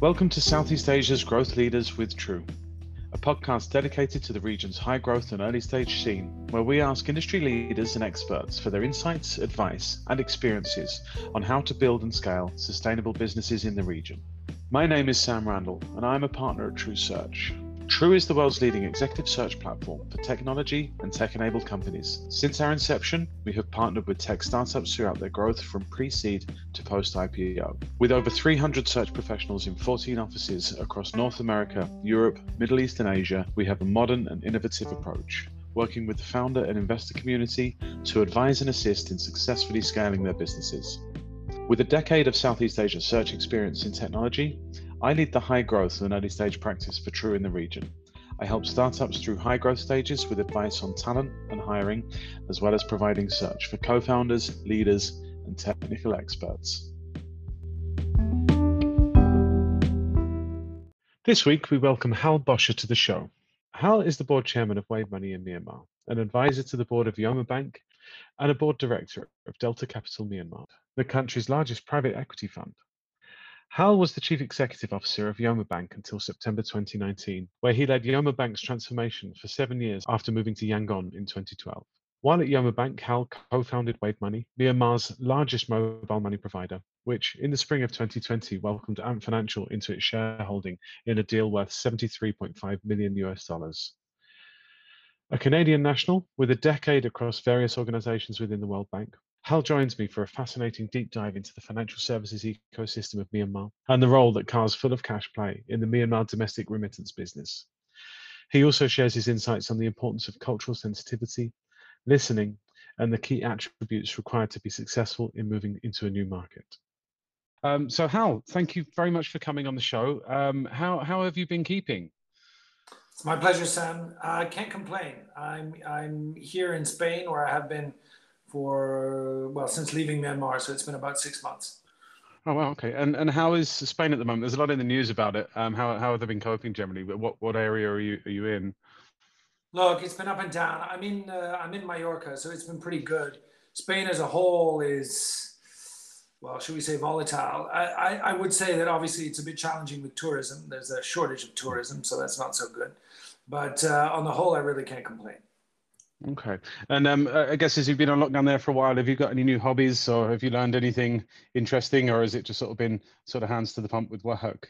Welcome to Southeast Asia's Growth Leaders with True, a podcast dedicated to the region's high growth and early stage scene, where we ask industry leaders and experts for their insights, advice, and experiences on how to build and scale sustainable businesses in the region. My name is Sam Randall, and I'm a partner at True Search. True is the world's leading executive search platform for technology and tech-enabled companies. Since our inception, we have partnered with tech startups throughout their growth from pre-seed to post-IPO. With over 300 search professionals in 14 offices across North America, Europe, Middle East and Asia, we have a modern and innovative approach, working with the founder and investor community to advise and assist in successfully scaling their businesses. With a decade of Southeast Asia search experience in technology, I lead the high growth and early stage practice for True in the region. I help startups through high growth stages with advice on talent and hiring, as well as providing search for co-founders, leaders, and technical experts. This week, we welcome Hal Bosher to the show. Hal is the board chairman of Wave Money in Myanmar, an advisor to the board of Yoma Bank, and a board director of Delta Capital Myanmar, the country's largest private equity fund. Hal was the Chief Executive Officer of Yoma Bank until September 2019, where he led Yoma Bank's transformation for 7 years after moving to Yangon in 2012. While at Yoma Bank, Hal co-founded Wave Money, Myanmar's largest mobile money provider, which in the spring of 2020 welcomed Ant Financial into its shareholding in a deal worth $73.5 million. A Canadian national with a decade across various organizations within the World Bank, Hal joins me for a fascinating deep dive into the financial services ecosystem of Myanmar and the role that cars full of cash play in the Myanmar domestic remittance business. He also shares his insights on the importance of cultural sensitivity, listening, and the key attributes required to be successful in moving into a new market. So Hal, thank you very much for coming on the show. How have you been keeping? It's my pleasure, Sam. I can't complain. I'm here in Spain, where I have been since leaving Myanmar, so it's been about 6 months. Oh, wow, okay. And how is Spain at the moment? There's a lot in the news about it. How have they been coping generally? What area are you in? Look, it's been up and down. I'm in Mallorca, so it's been pretty good. Spain as a whole is, should we say volatile? I would say that obviously it's a bit challenging with tourism. There's a shortage of tourism, so that's not so good. But on the whole, I really can't complain. Okay. And I guess as you've been on lockdown there for a while, have you got any new hobbies or have you learned anything interesting, or has it just sort of been sort of hands to the pump with work?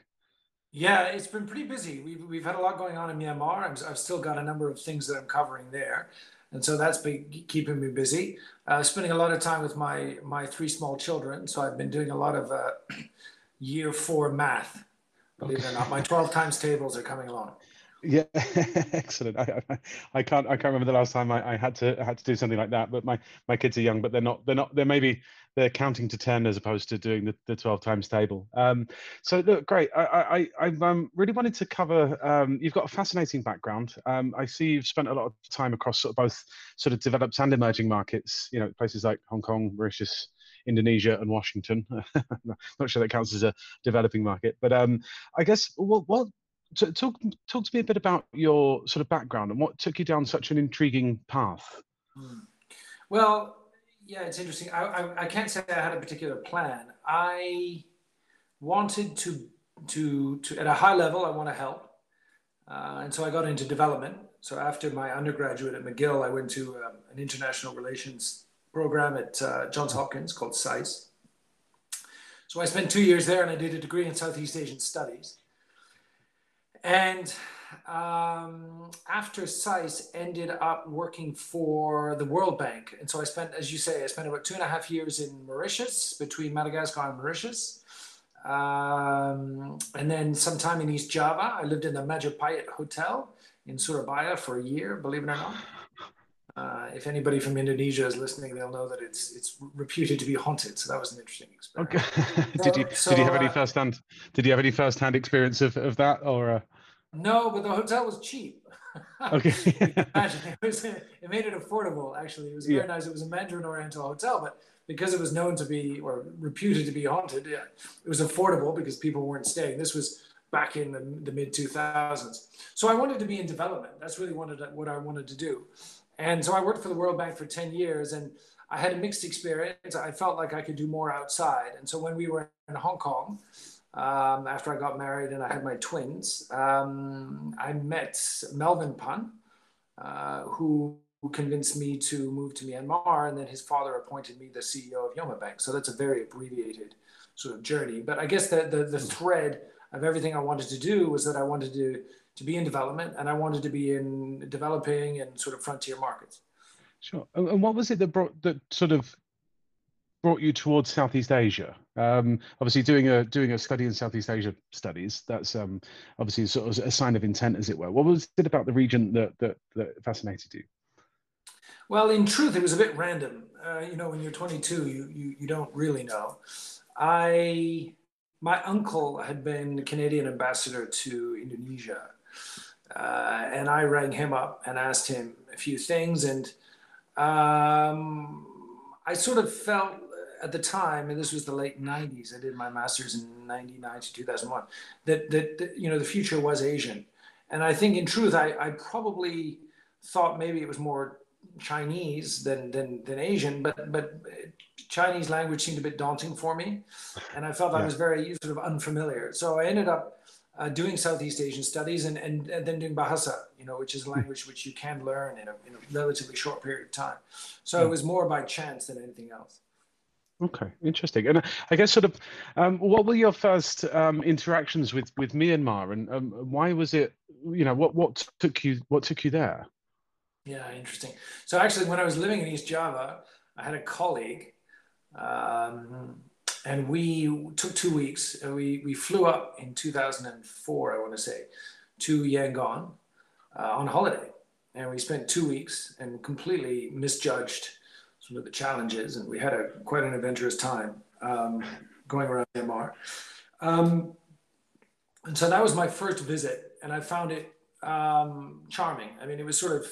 Yeah, it's been pretty busy. We've had a lot going on in Myanmar. I've still got a number of things that I'm covering there. And so that's been keeping me busy. Spending a lot of time with my three small children. So I've been doing a lot of year four math, believe it or not. My 12 times tables are coming along. Yeah, excellent. I can't remember the last time I had to do something like that. But my kids are young, but they're not. They're counting to 10 as opposed to doing the 12 times table. So look, great. I really wanted to cover. You've got a fascinating background. I see you've spent a lot of time across sort of both sort of developed and emerging markets. You know, places like Hong Kong, Mauritius, Indonesia and Washington. Not sure that counts as a developing market, but I guess what. So talk to me a bit about your sort of background and what took you down such an intriguing path. Well, yeah, it's interesting. I can't say I had a particular plan. I wanted to at a high level, I want to help. And so I got into development. So after my undergraduate at McGill, I went to an international relations program at Johns Hopkins called SAIS. So I spent 2 years there and I did a degree in Southeast Asian studies. And after SAIS, ended up working for the World Bank. And so I spent, as you say, about 2.5 years in Mauritius, between Madagascar and Mauritius. And then sometime in East Java, I lived in the Majapahit Hotel in Surabaya for a year, believe it or not. If anybody from Indonesia is listening, they'll know that it's reputed to be haunted. So that was an interesting experience. Okay. Did you have any firsthand experience of that, or? No, but the hotel was cheap. Okay. It made it affordable. Actually, it was very nice. It was a Mandarin Oriental hotel, but because it was known to be or reputed to be haunted, it was affordable because people weren't staying. This was back in the mid 2000s. So I wanted to be in development. That's really what I wanted to do. And so I worked for the World Bank for 10 years and I had a mixed experience. I felt like I could do more outside. And so when we were in Hong Kong, after I got married and I had my twins, I met Melvin Pun, who convinced me to move to Myanmar, and then his father appointed me the CEO of Yoma Bank. So that's a very abbreviated sort of journey. But I guess the thread of everything I wanted to do was that I wanted to be in development, and I wanted to be in developing and sort of frontier markets. Sure. And what was it that sort of brought you towards Southeast Asia? Obviously, doing a study in Southeast Asia studies, that's obviously sort of a sign of intent, as it were. What was it about the region that fascinated you? Well, in truth, it was a bit random. You know, when you're 22, you don't really know. My uncle had been the Canadian ambassador to Indonesia, and I rang him up and asked him a few things, and I sort of felt at the time, and this was the late 90s, I did my master's in 99 to 2001, that you know, the future was Asian. And I think in truth, I probably thought maybe it was more Chinese than Asian, but Chinese language seemed a bit daunting for me. And I felt I was very sort of unfamiliar. So I ended up doing Southeast Asian studies and then doing Bahasa, you know, which is a language which you can learn in a relatively short period of time. So it was more by chance than anything else. Okay, interesting. And I guess sort of, what were your first interactions with Myanmar, and why was it, you know, what took you there? Yeah, interesting. So actually, when I was living in East Java, I had a colleague, and we took 2 weeks. We flew up in 2004, I want to say, to Yangon on holiday. And we spent 2 weeks and completely misjudged some of the challenges. And we had quite an adventurous time going around Myanmar. And so that was my first visit. And I found it charming. I mean, it was sort of,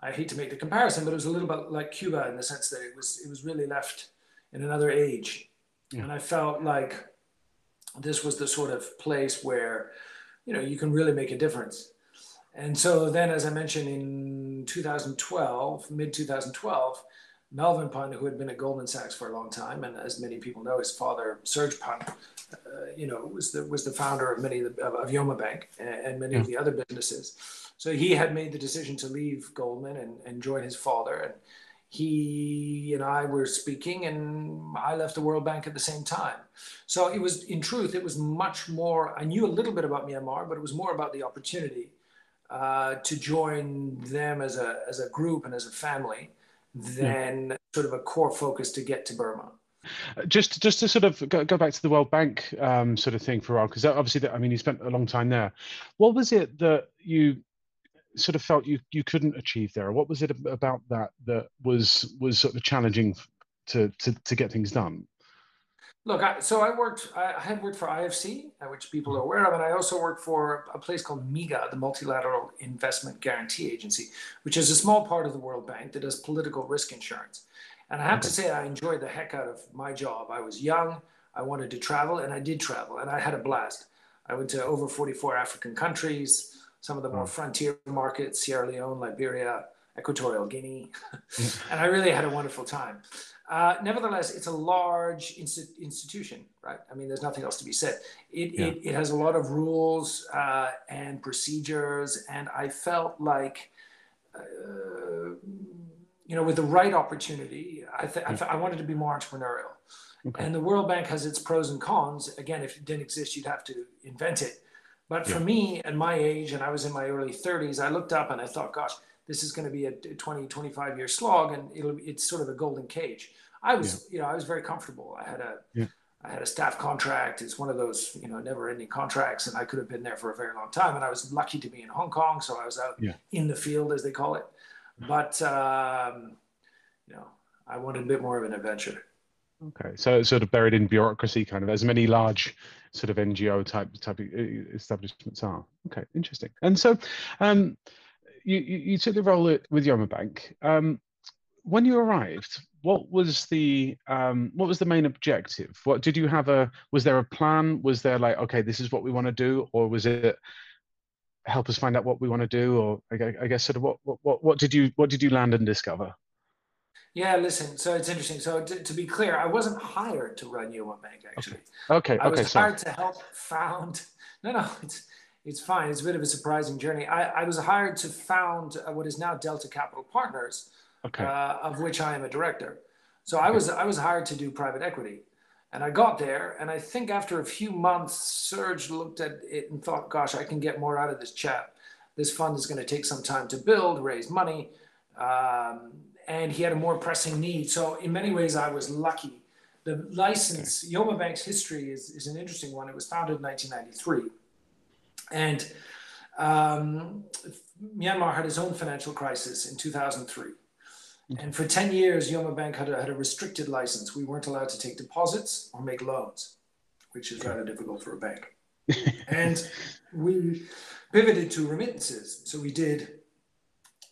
I hate to make the comparison, but it was a little bit like Cuba in the sense that it was really left in another age. Yeah. And I felt like this was the sort of place where, you know, you can really make a difference. And so then, as I mentioned, in 2012, mid-2012, Melvin Pun, who had been at Goldman Sachs for a long time, and as many people know, his father, Serge Pun, you know, was the founder of many of Yoma Bank and many of the other businesses. So he had made the decision to leave Goldman and join his father. And he and I were speaking, and I left the World Bank at the same time. So it was, in truth, it was much more, I knew a little bit about Myanmar, but it was more about the opportunity to join them as a group and as a family than sort of a core focus to get to Burma. Just to sort of go back to the World Bank sort of thing for a while, because obviously, I mean, you spent a long time there. What was it that you sort of felt you couldn't achieve there? What was it about that was sort of challenging to get things done? Look, I had worked for IFC, which people are aware of, and I also worked for a place called MIGA, the Multilateral Investment Guarantee Agency, which is a small part of the World Bank that does political risk insurance. And I have to say, I enjoyed the heck out of my job. I was young, I wanted to travel, and I did travel, and I had a blast. I went to over 44 African countries, some of the more frontier markets, Sierra Leone, Liberia, Equatorial Guinea, and I really had a wonderful time. Nevertheless, it's a large institution, right? I mean, there's nothing else to be said. It has a lot of rules and procedures, and I felt like, you know, with the right opportunity, I wanted to be more entrepreneurial. Okay. And the World Bank has its pros and cons. Again, if it didn't exist, you'd have to invent it. But for me, at my age, and I was in my early 30s, I looked up and I thought, gosh, this is going to be a 20, 25-year slog, and it's sort of a golden cage. I was, you know, I was very comfortable. I had a staff contract. It's one of those, you know, never-ending contracts, and I could have been there for a very long time. And I was lucky to be in Hong Kong, so I was out in the field, as they call it. But you know, I wanted a bit more of an adventure. Okay, so sort of buried in bureaucracy, kind of, as many large sort of NGO type of establishments are. Okay, interesting. And so, you took the role with Yoma Bank. When you arrived, what was the main objective? What did you have was there a plan? Was there like, okay, this is what we want to do, or was it help us find out what we want to do? Or I guess sort of what did you land and discover? Yeah, listen, so it's interesting. So to be clear, I wasn't hired to run Yoma Bank, actually. Okay. I was hired to help found, no, it's fine. It's a bit of a surprising journey. I was hired to found what is now Delta Capital Partners, of which I am a director. So I was hired to do private equity. And I got there, and I think after a few months, Serge looked at it and thought, gosh, I can get more out of this chap. This fund is going to take some time to build, raise money. And he had a more pressing need. So in many ways, I was lucky. The license, Yoma Bank's history is an interesting one. It was founded in 1993. And Myanmar had its own financial crisis in 2003. And for 10 years, Yoma Bank had a restricted license. We weren't allowed to take deposits or make loans, which is rather difficult for a bank. And we pivoted to remittances. So we did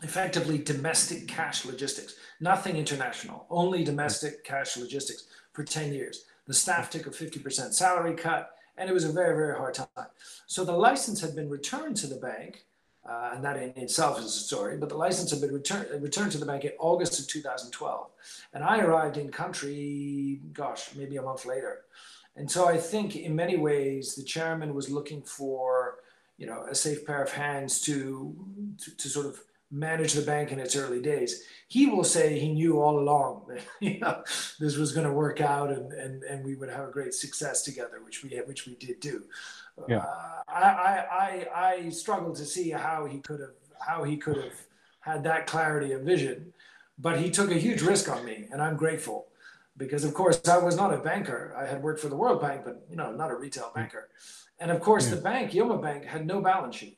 effectively domestic cash logistics, nothing international, only domestic cash logistics for 10 years. The staff took a 50% salary cut, and it was a very, very hard time. So the license had been returned to the bank. And that in itself is a story, but the license had been returned to the bank in August of 2012. And I arrived in country, gosh, maybe a month later. And so I think in many ways, the chairman was looking for, a safe pair of hands to sort of manage the bank in its early days. He will say he knew all along that this was going to work out and we would have a great success together, which we did do. Yeah. I struggled to see how he could have had that clarity of vision, but he took a huge risk on me, and I'm grateful because, of course, I was not a banker. I had worked for the World Bank, but not a retail banker. And of course, the bank, Yoma Bank, had no balance sheet.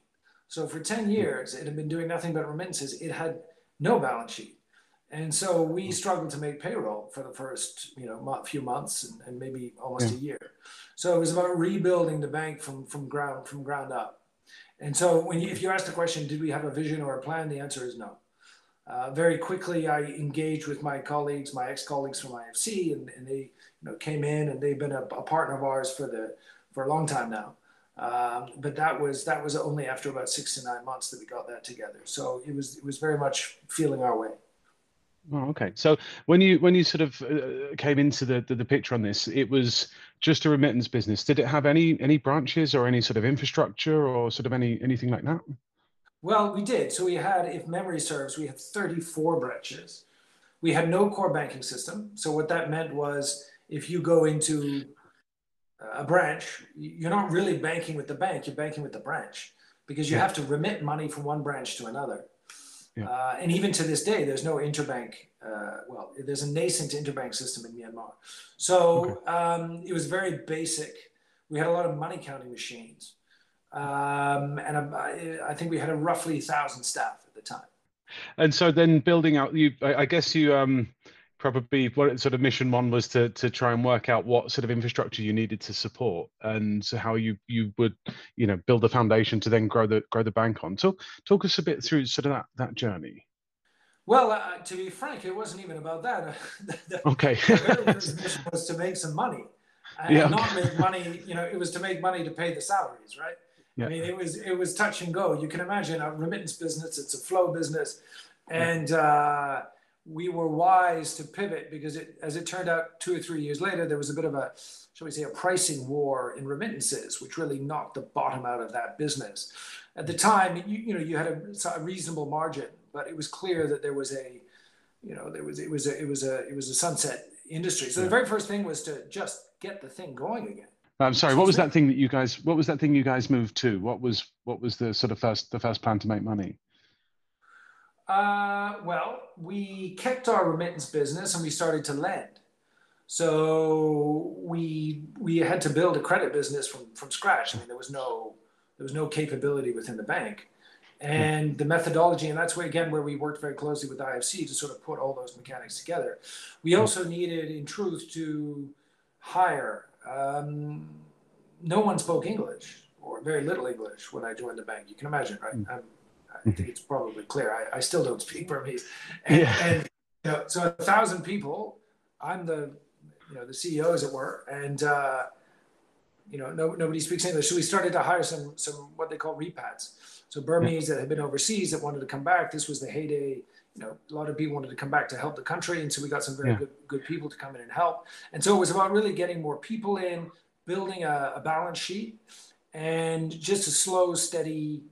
So for 10 years, it had been doing nothing but remittances. It had no balance sheet, and so we struggled to make payroll for the first few months and maybe almost a year. So it was about rebuilding the bank from ground up. And so if you ask the question, did we have a vision or a plan? The answer is no. Very quickly, I engaged with my colleagues, my ex-colleagues from IFC, and they came in, and they've been a partner of ours for a long time now. But that was only after about 6 to 9 months that we got that together. So it was very much feeling our way. Oh, okay. So when you sort of came into the picture on this, it was just a remittance business. Did it have any branches or any sort of infrastructure or sort of anything like that? Well, we did. So we had, if memory serves, we had 34 branches. We had no core banking system. So what that meant was if you go into a branch, you're not really banking with the bank, you're banking with the branch because you have to remit money from one branch to another. Yeah. And even to this day, there's no interbank, there's a nascent interbank system in Myanmar. So it was very basic. We had a lot of money counting machines. I think we had roughly 1,000 staff at the time. And so then building out, probably what sort of mission one was to try and work out what sort of infrastructure you needed to support and how you would build the foundation to then grow the bank on. So talk us a bit through sort of that journey. Well, to be frank, it wasn't even about that. The very first mission was to make some money not make money. It was to make money to pay the salaries, right? Yeah. I mean, it was touch and go. You can imagine a remittance business; it's a flow business, and. We were wise to pivot because, as it turned out, 2 or 3 years later, there was a bit of a, shall we say, a pricing war in remittances, which really knocked the bottom out of that business. At the time, you had a reasonable margin, but it was clear that there was it was a sunset industry. So the very first thing was to just get the thing going again. I'm sorry. What was that thing you guys moved to? What was the sort of first plan to make money? We kept our remittance business and we started to lend. So we had to build a credit business from scratch. I mean, there was no capability within the bank. And the methodology, and that's where we worked very closely with IFC to sort of put all those mechanics together. We also needed, in truth, to hire. No one spoke English or very little English when I joined the bank. You can imagine, right? I think it's probably clear. I still don't speak Burmese. So 1,000 people, I'm the CEO, as it were, and you know, nobody speaks English. So we started to hire some what they call repats. So Burmese that had been overseas that wanted to come back. This was the heyday. You know, a lot of people wanted to come back to help the country. And so we got some very good people to come in and help. And so it was about really getting more people in, building a balance sheet, and just a slow, steady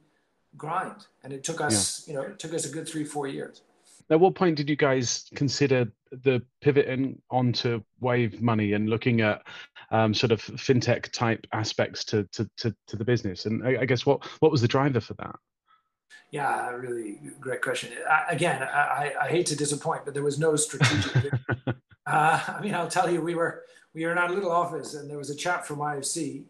grind. And it took us, you know, it took us a good 3-4 years. At what point did you guys consider the pivoting onto Wave Money and looking at sort of fintech type aspects to the business? And I guess what was the driver for that? Yeah, really great question. I hate to disappoint, but there was no strategic. I mean, I'll tell you, we were in our little office, and there was a chap from IFC,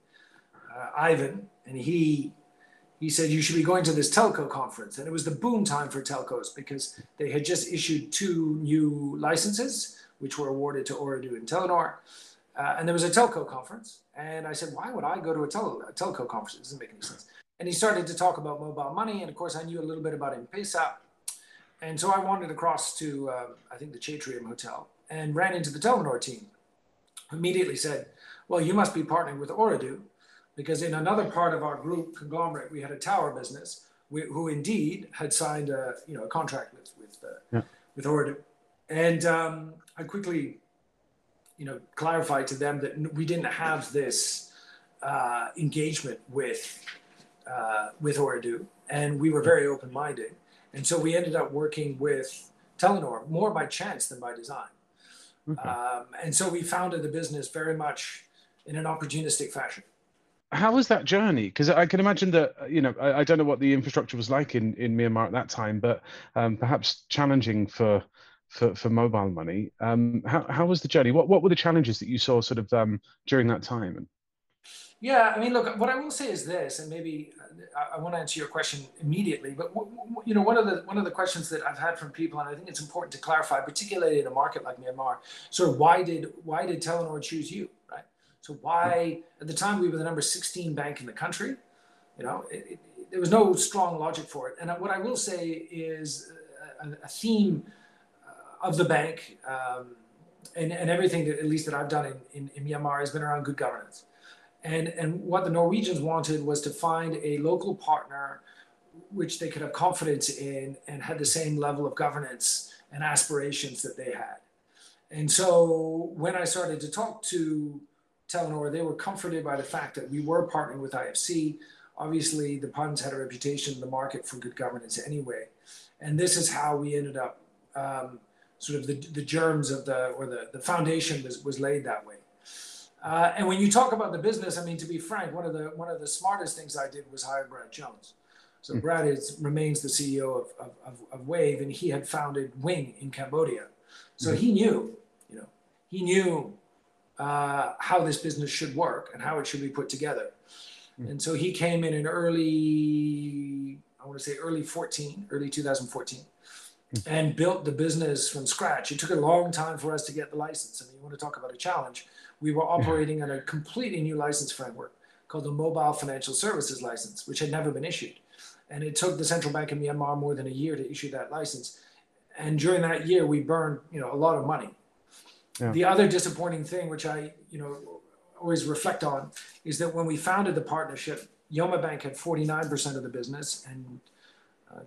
Ivan, and he said, you should be going to this telco conference. And it was the boom time for telcos because they had just issued 2 new licenses, which were awarded to Ooredoo and Telenor. And there was a telco conference. And I said, why would I go to a telco conference? It doesn't make any sense. And he started to talk about mobile money. And of course, I knew a little bit about M-Pesa. And so I wandered across to, I think, the Chatrium Hotel and ran into the Telenor team. Immediately said, well, you must be partnering with Ooredoo, because in another part of our group conglomerate, we had a tower business who indeed had signed a, you know, a contract with Ooredoo. And I quickly, you know, clarified to them that we didn't have this engagement with Ooredoo, and we were very open-minded. And so we ended up working with Telenor more by chance than by design. Okay. And so we founded the business very much in an opportunistic fashion. How was that journey? Because I can imagine that, you know, I don't know what the infrastructure was like in Myanmar at that time, but perhaps challenging for mobile money. How was the journey? What were the challenges that you saw sort of during that time? Yeah, I mean, look, what I will say is this, and maybe I want to answer your question immediately, but you know, one of the questions that I've had from people, and I think it's important to clarify, particularly in a market like Myanmar, sort of why did Telenor choose you, right? So why, at the time we were the number 16 bank in the country, you know, there was no strong logic for it. And what I will say is a theme of the bank and everything that, at least that I've done in Myanmar, has been around good governance. And what the Norwegians wanted was to find a local partner which they could have confidence in and had the same level of governance and aspirations that they had. And so when I started to talk to Telenor, they were comforted by the fact that we were partnering with IFC. Obviously, the Puns had a reputation in the market for good governance anyway. And this is how we ended up, sort of the germs of the foundation was laid that way. And when you talk about the business, I mean, to be frank, one of the smartest things I did was hire Brad Jones. So Brad remains the CEO of Wave, and he had founded Wing in Cambodia. So he knew, you know, how this business should work and how it should be put together. And so he came in early, I want to say early 2014, and built the business from scratch. It took a long time for us to get the license. I mean, you want to talk about a challenge. We were operating on a completely new license framework called the Mobile Financial Services License, which had never been issued. And it took the Central Bank of Myanmar more than a year to issue that license. And during that year, we burned, you know, a lot of money. Yeah. The other disappointing thing, which I, you know, always reflect on, is that when we founded the partnership, Yoma Bank had 49% of the business and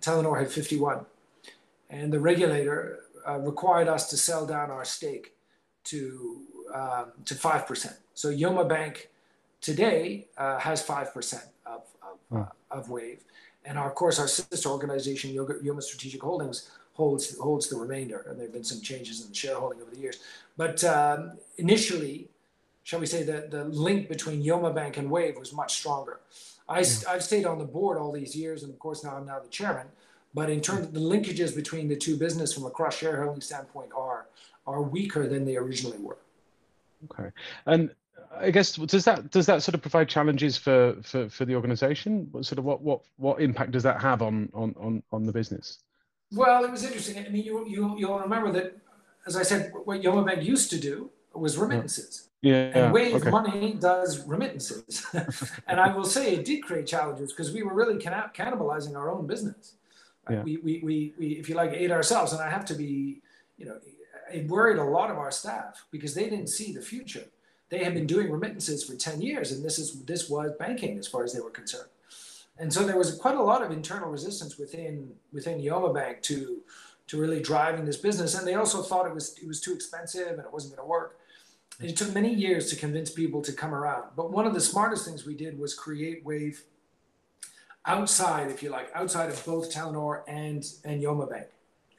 Telenor had 51%. And the regulator required us to sell down our stake to 5%. So Yoma Bank today has 5% of Wave, and of course our sister organization Yoma Strategic Holdings holds the remainder. And there have been some changes in the shareholding over the years, but initially, shall we say, that the link between Yoma Bank and Wave was much stronger. I've stayed on the board all these years, and of course now I'm the chairman. But in terms of the linkages between the two businesses from a cross-shareholding standpoint are weaker than they originally were. Okay. And I guess, does that sort of provide challenges for the organization? Sort of what impact does that have on the business? Well, it was interesting. I mean, you'll remember that, as I said, what Yoma Bank used to do was remittances. Yeah. And Wave Money does remittances. And I will say it did create challenges because we were really cannibalizing our own business. Yeah. We, if you like, ate ourselves. And I have to be, you know, it worried a lot of our staff because they didn't see the future. They had been doing remittances for 10 years, and this was banking as far as they were concerned. And so there was quite a lot of internal resistance within Yoma Bank to really driving this business. And they also thought it was too expensive and it wasn't going to work. And it took many years to convince people to come around. But one of the smartest things we did was create Wave outside, if you like, outside of both Telenor and Yoma Bank.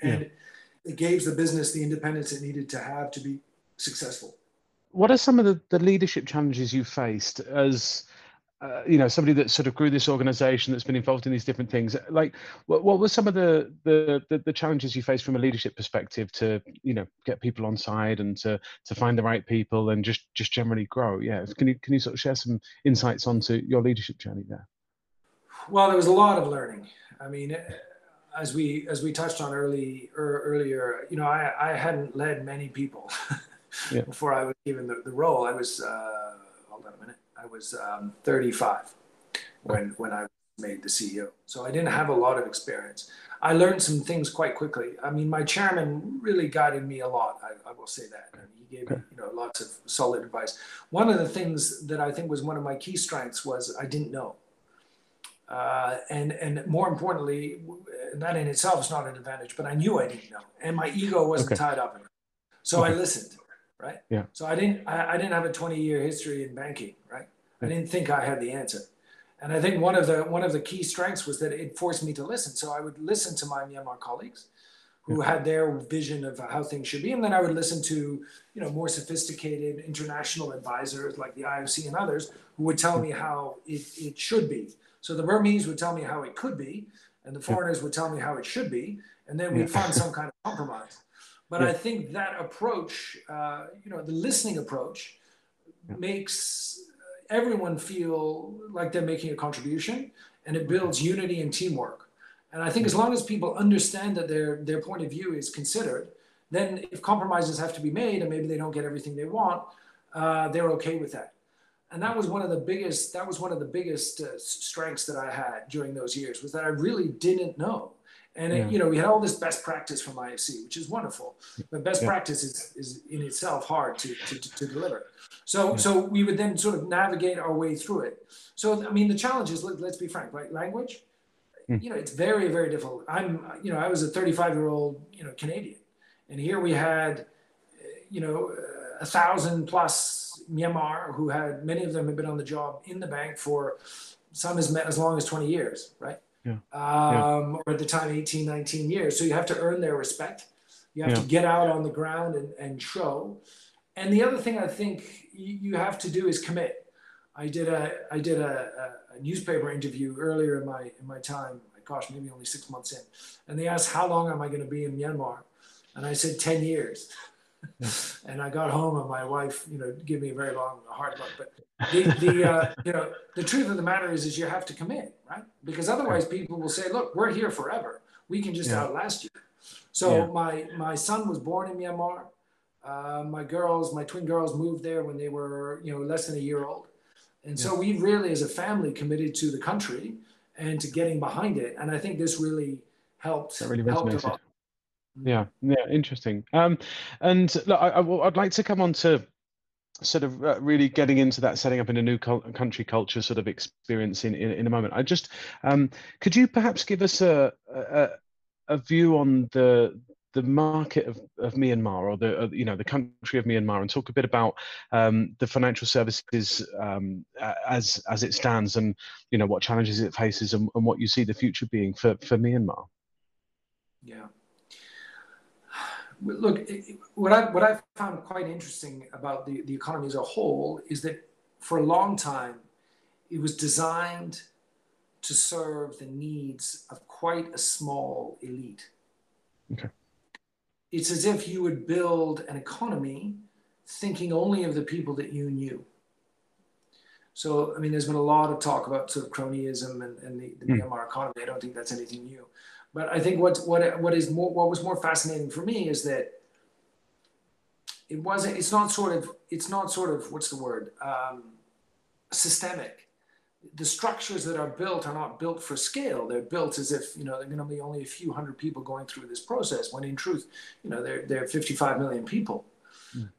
And it gave the business the independence it needed to have to be successful. What are some of the leadership challenges you faced as somebody that sort of grew this organization, that's been involved in these different things? Like, what were some of the challenges you faced from a leadership perspective to, get people on side and to find the right people and just generally grow? Yeah. Can you sort of share some insights onto your leadership journey there? Well, there was a lot of learning. I mean, as we touched on earlier, I hadn't led many people before I was given the role. I was, hold on a minute. I was 35 when I made the CEO. So I didn't have a lot of experience. I learned some things quite quickly. I mean, my chairman really guided me a lot. I will say that. And he gave me, lots of solid advice. One of the things that I think was one of my key strengths was I didn't know. And more importantly, that in itself is not an advantage, but I knew I didn't know. And my ego wasn't tied up in it. So I listened. Right. Yeah. So I didn't have a 20-year history in banking. Right. I didn't think I had the answer, and I think one of the key strengths was that it forced me to listen. So I would listen to my Myanmar colleagues, who had their vision of how things should be, and then I would listen to more sophisticated international advisors like the IFC and others who would tell me how it should be. So the Burmese would tell me how it could be, and the foreigners would tell me how it should be, and then we'd find some kind of compromise. But I think that approach, the listening approach, makes everyone feel like they're making a contribution, and it builds unity and teamwork. And I think as long as people understand that their point of view is considered, then if compromises have to be made and maybe they don't get everything they want, they're okay with that. And that was one of the biggest strengths that I had during those years, was that I really didn't know. And we had all this best practice from IFC, which is wonderful, but best practice is in itself hard to deliver. So so we would then sort of navigate our way through it. So I mean, the challenge is, let's be frank, right? Language, it's very, very difficult. I was a 35-year-old Canadian, and here we had 1,000 plus Myanmar who had, many of them had been on the job in the bank for some as long as 20 years, right? Or at the time, 18, 19 years. So you have to earn their respect. You have to get out on the ground and show. And the other thing I think you have to do is commit. I did a newspaper interview earlier in my time, gosh, maybe only 6 months in. And they asked, how long am I going to be in Myanmar? And I said, 10 years. And I got home and my wife, gave me a very long, hard look. But the truth of the matter is you have to commit, right? Because otherwise people will say, look, we're here forever. We can just outlast you. So my son was born in Myanmar. My twin girls moved there when they were, less than a year old. And so we really, as a family, committed to the country and to getting behind it. And I think this really helped. That really resonated. Yeah, interesting. And look, I'd like to come on to sort of really getting into that setting up in a new country culture sort of experience in a moment. I just could you perhaps give us a view on the market of Myanmar, or the country of Myanmar, and talk a bit about the financial services as it stands, and what challenges it faces, and what you see the future being for Myanmar? Yeah. Look, what I found quite interesting about the economy as a whole is that for a long time, it was designed to serve the needs of quite a small elite. Okay. It's as if you would build an economy thinking only of the people that you knew. So, I mean, there's been a lot of talk about sort of cronyism and the Myanmar economy. I don't think that's anything new. But I think what was more fascinating for me is that it's not what's the word, systemic. The structures that are built are not built for scale. They're built as if they're going to be only a few hundred people going through this process, when in truth, there are 55 million people.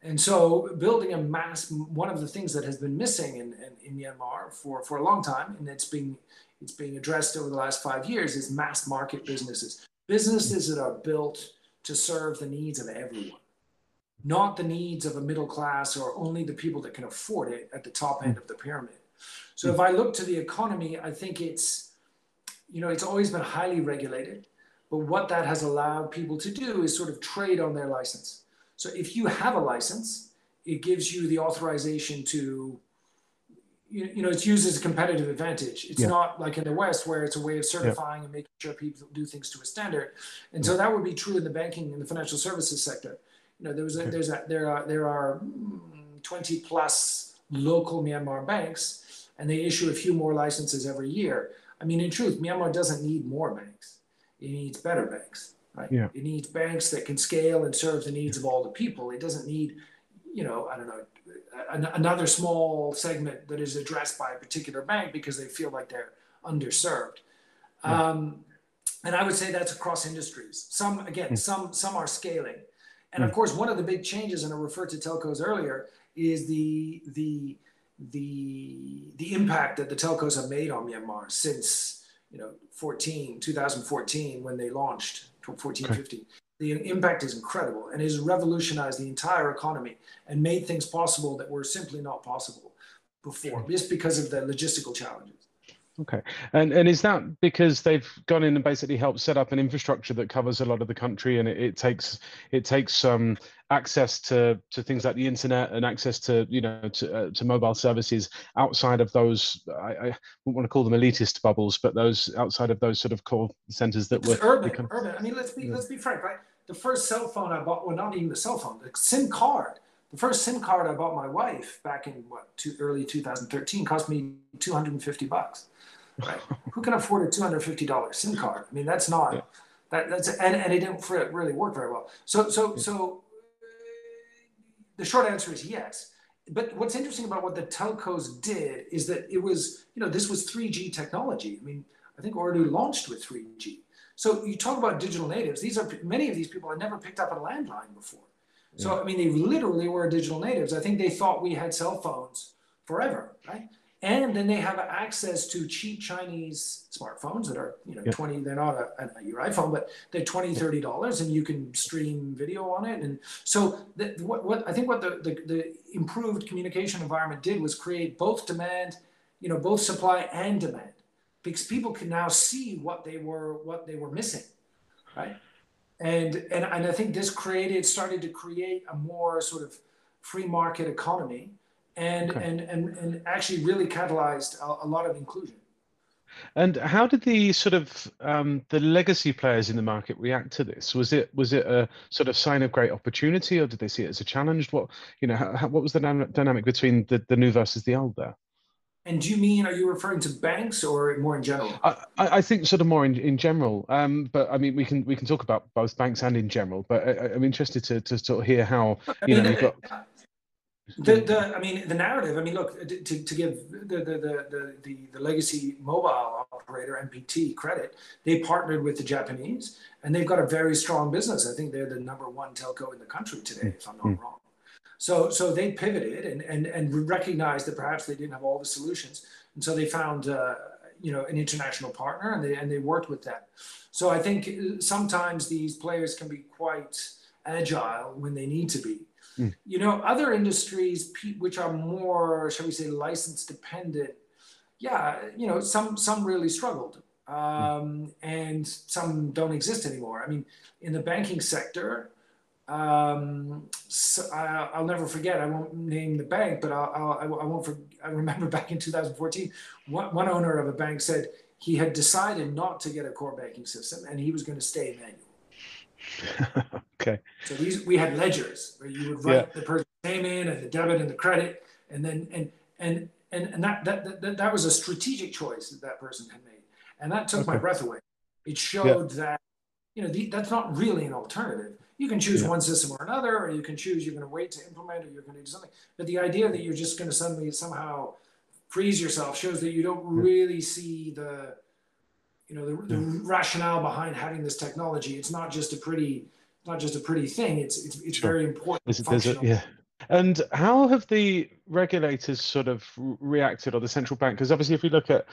And so building a mass, one of the things that has been missing in Myanmar for a long time, and it's being addressed over the last 5 years, is mass market businesses. Businesses that are built to serve the needs of everyone, not the needs of a middle class or only the people that can afford it at the top end of the pyramid. So if I look to the economy, I think it's always been highly regulated, but what that has allowed people to do is sort of trade on their license. So if you have a license, it gives you the authorization to, it's used as a competitive advantage. It's not like in the West where it's a way of certifying and making sure people do things to a standard. And so that would be true in the banking and the financial services sector. There are 20 plus local Myanmar banks, and they issue a few more licenses every year. I mean, in truth, Myanmar doesn't need more banks. It needs better banks, right? Yeah. It needs banks that can scale and serve the needs of all the people. It doesn't need, another small segment that is addressed by a particular bank because they feel like they're underserved. Yeah. And I would say that's across industries. Some are scaling. And of course, one of the big changes, and I referred to telcos earlier, is the impact that the telcos have made on Myanmar since 2014 when they launched 1415. The impact is incredible and has revolutionized the entire economy and made things possible that were simply not possible before, just because of the logistical challenges. Okay. And is that because they've gone in and basically helped set up an infrastructure that covers a lot of the country, and it takes access to things like the internet and access to mobile services outside of those, I wouldn't want to call them elitist bubbles, but those outside of those sort of core centers that were urban. I mean, let's be frank, right? The first cell phone I bought, well, not even the cell phone, the SIM card. The first SIM card I bought my wife back in early 2013 cost me $250. Right? Who can afford a $250 SIM card? I mean, that's not that's it didn't really work very well. So the short answer is yes. But what's interesting about what the telcos did is that it was this was 3G technology. I mean, I think Ooredoo launched with 3G. So you talk about digital natives. Many of these people had never picked up a landline before. So, I mean, they literally were digital natives. I think they thought we had cell phones forever, right? And then they have access to cheap Chinese smartphones that are, they're not your iPhone, but they're $20, $30, and you can stream video on it. And so what I think the improved communication environment did was create both demand, both supply and demand, because people can now see what they were missing, right? And I think this started to create a more sort of free market economy, and actually really catalyzed a lot of inclusion. And how did the sort of the legacy players in the market react to this? Was it a sort of sign of great opportunity, or did they see it as a challenge? What was the dynamic between the new versus the old there? And are you referring to banks or more in general? I think sort of more in general. But I mean, we can talk about both banks and in general. But I'm interested to sort of hear how the narrative. I mean, look, to give the legacy mobile operator MPT credit, they partnered with the Japanese, and they've got a very strong business. I think they're the #1 telco in the country today, if I'm not wrong. So they pivoted and recognized that perhaps they didn't have all the solutions, and so they found an international partner, and they worked with them. So I think sometimes these players can be quite agile when they need to be. Other industries which are more, shall we say, license dependent, some really struggled, and some don't exist anymore. I mean, in the banking sector. So I'll never forget. I won't name the bank, but I remember back in 2014, one owner of a bank said he had decided not to get a core banking system, and he was going to stay manual. Okay. So we had ledgers where you would write the person's name in, and the debit and the credit, and then that was a strategic choice that person had made, and that took my breath away. It showed that that's not really an alternative. You can choose one system or another, or you can choose you're going to wait to implement, or you're going to do something. But the idea that you're just going to suddenly somehow freeze yourself shows that you don't really see the rationale behind having this technology. It's not just a pretty not just a pretty thing. It's very important. And how have the regulators sort of reacted, or the central bank? Because obviously, if we look at,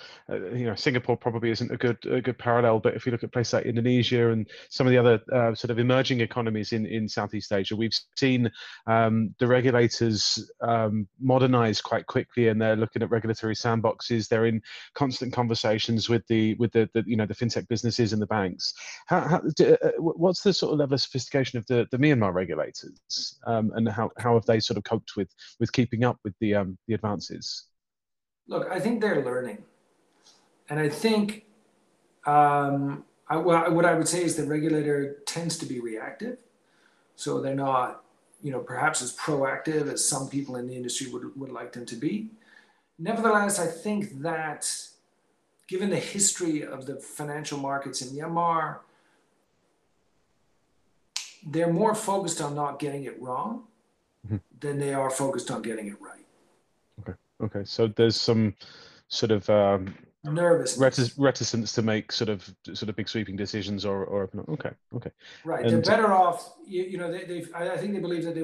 Singapore probably isn't a good parallel, but if you look at places like Indonesia and some of the other sort of emerging economies in Southeast Asia, we've seen the regulators modernize quite quickly, and they're looking at regulatory sandboxes. They're in constant conversations with the fintech businesses and the banks. What's the sort of level of sophistication of the Myanmar regulators, and how have they sort of coped with keeping up with the advances? Look, I think they're learning, and I think what I would say is the regulator tends to be reactive, so they're not, perhaps as proactive as some people in the industry would like them to be. Nevertheless, I think that given the history of the financial markets in Myanmar, they're more focused on not getting it wrong than they are focused on getting it right. Okay. So there's some sort of reticence to make sort of big sweeping decisions or okay. Right. They're better off. I think they believe that they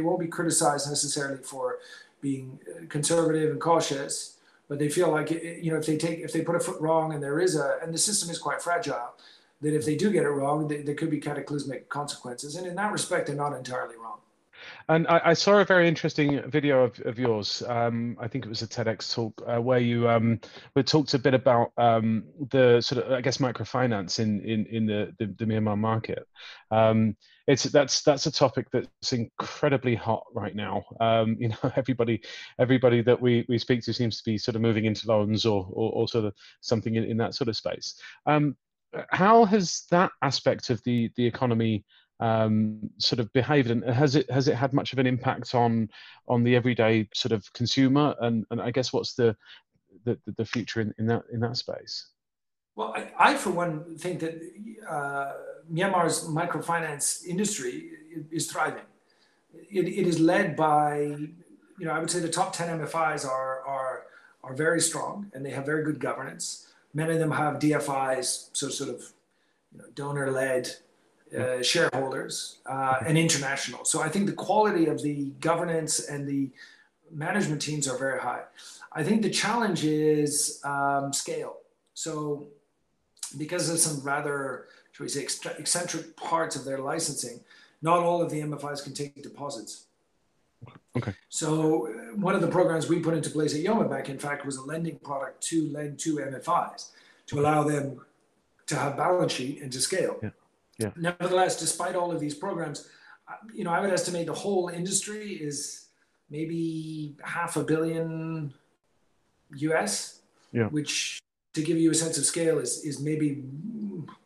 won't be criticized necessarily for being conservative and cautious, but they feel like if they put a foot wrong, and the system is quite fragile, that if they do get it wrong, there could be cataclysmic consequences. And in that respect, they're not entirely wrong. And I saw a very interesting video of yours. I think it was a TEDx talk where you talked a bit about the sort of, I guess, microfinance in the Myanmar market. That's a topic that's incredibly hot right now. Everybody that we speak to seems to be sort of moving into loans or sort of something in that sort of space. How has that aspect of the economy sort of behaved, and has it had much of an impact on the everyday sort of consumer, and I guess what's the future in that space? Well, I for one think that Myanmar's microfinance industry is thriving. It is led by, I would say the top 10 MFIs are very strong, and they have very good governance. Many of them have DFIs, so sort of donor-led shareholders and international. So I think the quality of the governance and the management teams are very high. I think the challenge is scale. So because of some rather, shall we say, eccentric parts of their licensing, not all of the MFIs can take deposits. Okay. So one of the programs we put into place at Yoma Bank, in fact, was a lending product to lend to MFIs to allow them to have balance sheet and to scale. Yeah. Yeah. Nevertheless, despite all of these programs, I would estimate the whole industry is maybe $500 million US, which, to give you a sense of scale, is maybe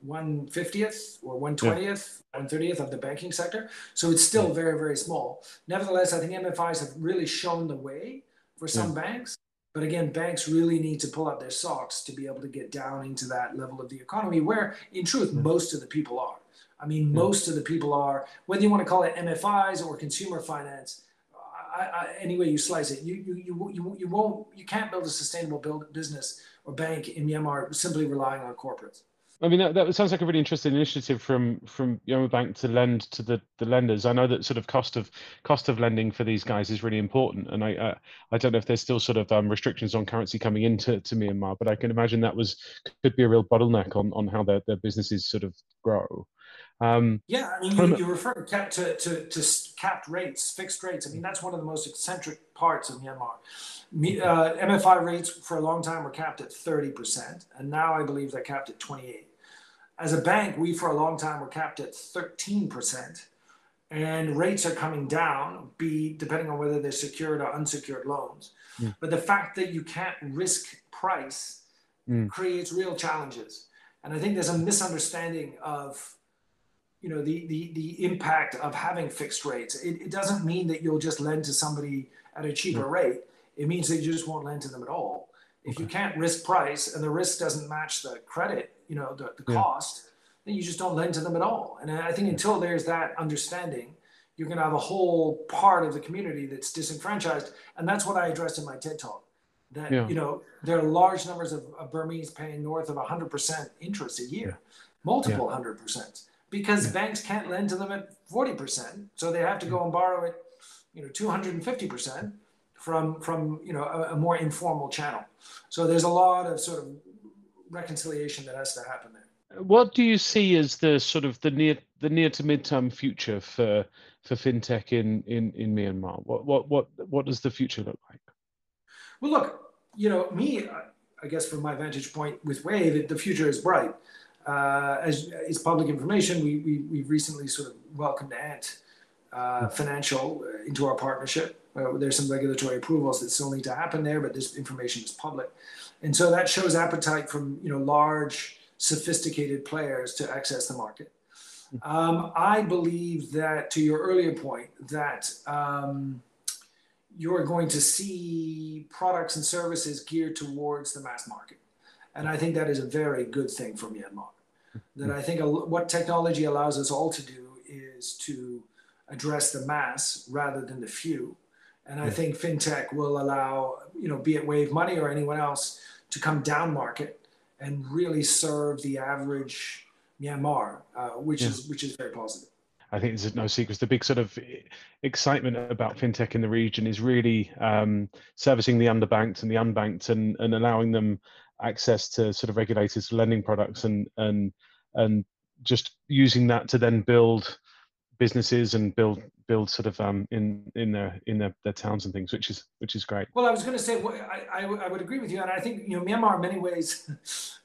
1/50th or 1/20th, 1/30th of the banking sector. So it's still very, very small. Nevertheless, I think MFIs have really shown the way for some banks. But again, banks really need to pull up their socks to be able to get down into that level of the economy where, in truth, most of the people are. I mean, most of the people are, whether you want to call it MFIs or consumer finance, any way you slice it, you can't build a sustainable business or bank in Myanmar simply relying on corporates. I mean, that sounds like a really interesting initiative from Yoma Bank to lend to the lenders. I know that sort of cost of lending for these guys is really important, and I don't know if there's still sort of restrictions on currency coming into Myanmar, but I can imagine that could be a real bottleneck on how their businesses sort of grow. I mean, you refer to capped rates, fixed rates. I mean, that's one of the most eccentric parts of Myanmar. MFI rates for a long time were capped at 30%, and now I believe they're capped at 28%. As a bank, we for a long time were capped at 13%, and rates are coming down, depending on whether they're secured or unsecured loans. Yeah. But the fact that you can't risk price creates real challenges. And I think there's a misunderstanding of the impact of having fixed rates. It doesn't mean that you'll just lend to somebody at a cheaper rate. It means that you just won't lend to them at all. If you can't risk price and the risk doesn't match the credit, the cost, then you just don't lend to them at all. And I think until there's that understanding, you're going to have a whole part of the community that's disenfranchised. And that's what I addressed in my TED Talk, that there are large numbers of Burmese paying north of 100% interest a year, multiple 100%. because banks can't lend to them at 40%, so they have to go and borrow at 250% from a more informal channel. So there's a lot of sort of reconciliation that has to happen there. What do you see as the sort of the near to midterm future for fintech in Myanmar? What does the future look like? Well, look, I guess from my vantage point with Wave, the future is bright. As is public information, we recently sort of welcomed Ant Financial into our partnership. There's some regulatory approvals that still need to happen there, but this information is public. And so that shows appetite from large, sophisticated players to access the market. I believe that, to your earlier point, that you're going to see products and services geared towards the mass market. And I think that is a very good thing for Myanmar. That I think what technology allows us all to do is to address the mass rather than the few. And I think fintech will allow, be it Wave Money or anyone else, to come down market and really serve the average Myanmar, which is very positive. I think there's no secrets. The big sort of excitement about fintech in the region is really servicing the underbanked and the unbanked, and allowing them access to sort of regulated lending products, and just using that to then build businesses and build sort of in their towns and things, which is great. Well, I was going to say I would agree with you, and I think Myanmar in many ways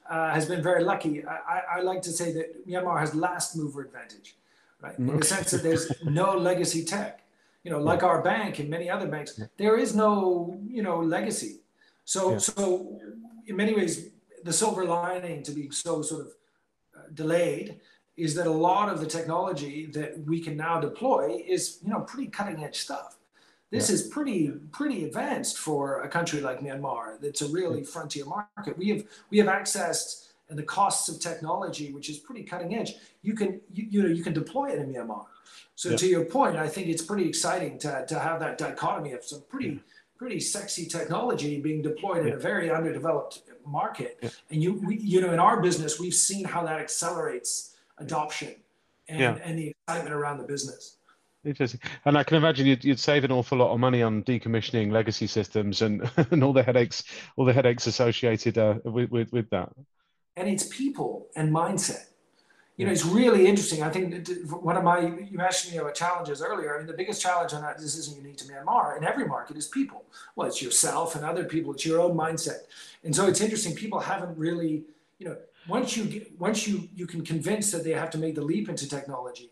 has been very lucky. I like to say that Myanmar has last mover advantage, right? In the sense that there's no legacy tech, like our bank and many other banks, there is no legacy. So so in many ways, the silver lining to be so sort of delayed is that a lot of the technology that we can now deploy is, pretty cutting edge stuff. This is pretty advanced for a country like Myanmar. That's a really frontier market. We have accessed, and the costs of technology, which is pretty cutting edge, you can deploy it in Myanmar. So to your point, I think it's pretty exciting to have that dichotomy of some pretty sexy technology being deployed in a very underdeveloped market. And in our business, we've seen how that accelerates adoption and the excitement around the business. Interesting. And I can imagine you'd save an awful lot of money on decommissioning legacy systems and all the headaches associated with that. And it's people and mindset. It's really interesting. I think you asked me about challenges earlier. I mean, the biggest challenge on that, this isn't unique to Myanmar, in every market, is people. Well, it's yourself and other people. It's your own mindset. And so it's interesting. People haven't really, once you can convince that they have to make the leap into technology,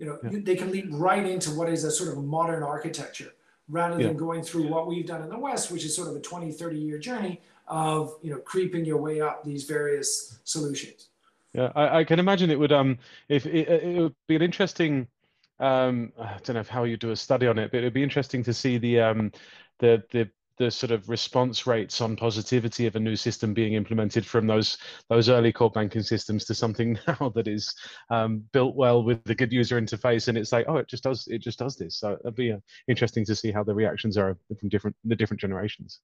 they can leap right into what is a sort of modern architecture, rather than going through what we've done in the West, which is sort of a 20-30 year journey of creeping your way up these various solutions. I can imagine it would it would be an interesting I don't know how you do a study on it, but it'd be interesting to see the sort of response rates on positivity of a new system being implemented from those early core banking systems to something now that is built well with the good user interface, and it's like, oh, it just does this. So it'd be interesting to see how the reactions are from the different generations.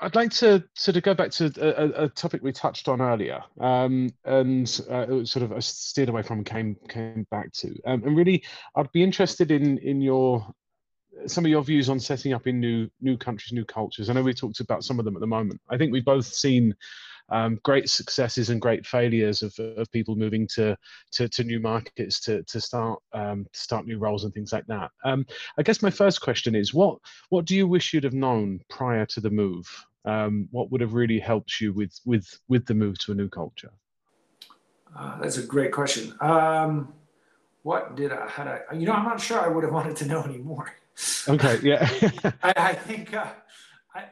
I'd like to sort of go back to a topic we touched on earlier, it was sort of I steered away from and came back to, and really I'd be interested in some of your views on setting up in new countries, new cultures. I know we talked about some of them at the moment. I think we've both seen great successes and great failures of people moving to new markets to start new roles and things like that. I guess my first question is, what do you wish you'd have known prior to the move? What would have really helped you with the move to a new culture? That's a great question. What did I had I I'm not sure I would have wanted to know anymore. Okay. Yeah. I think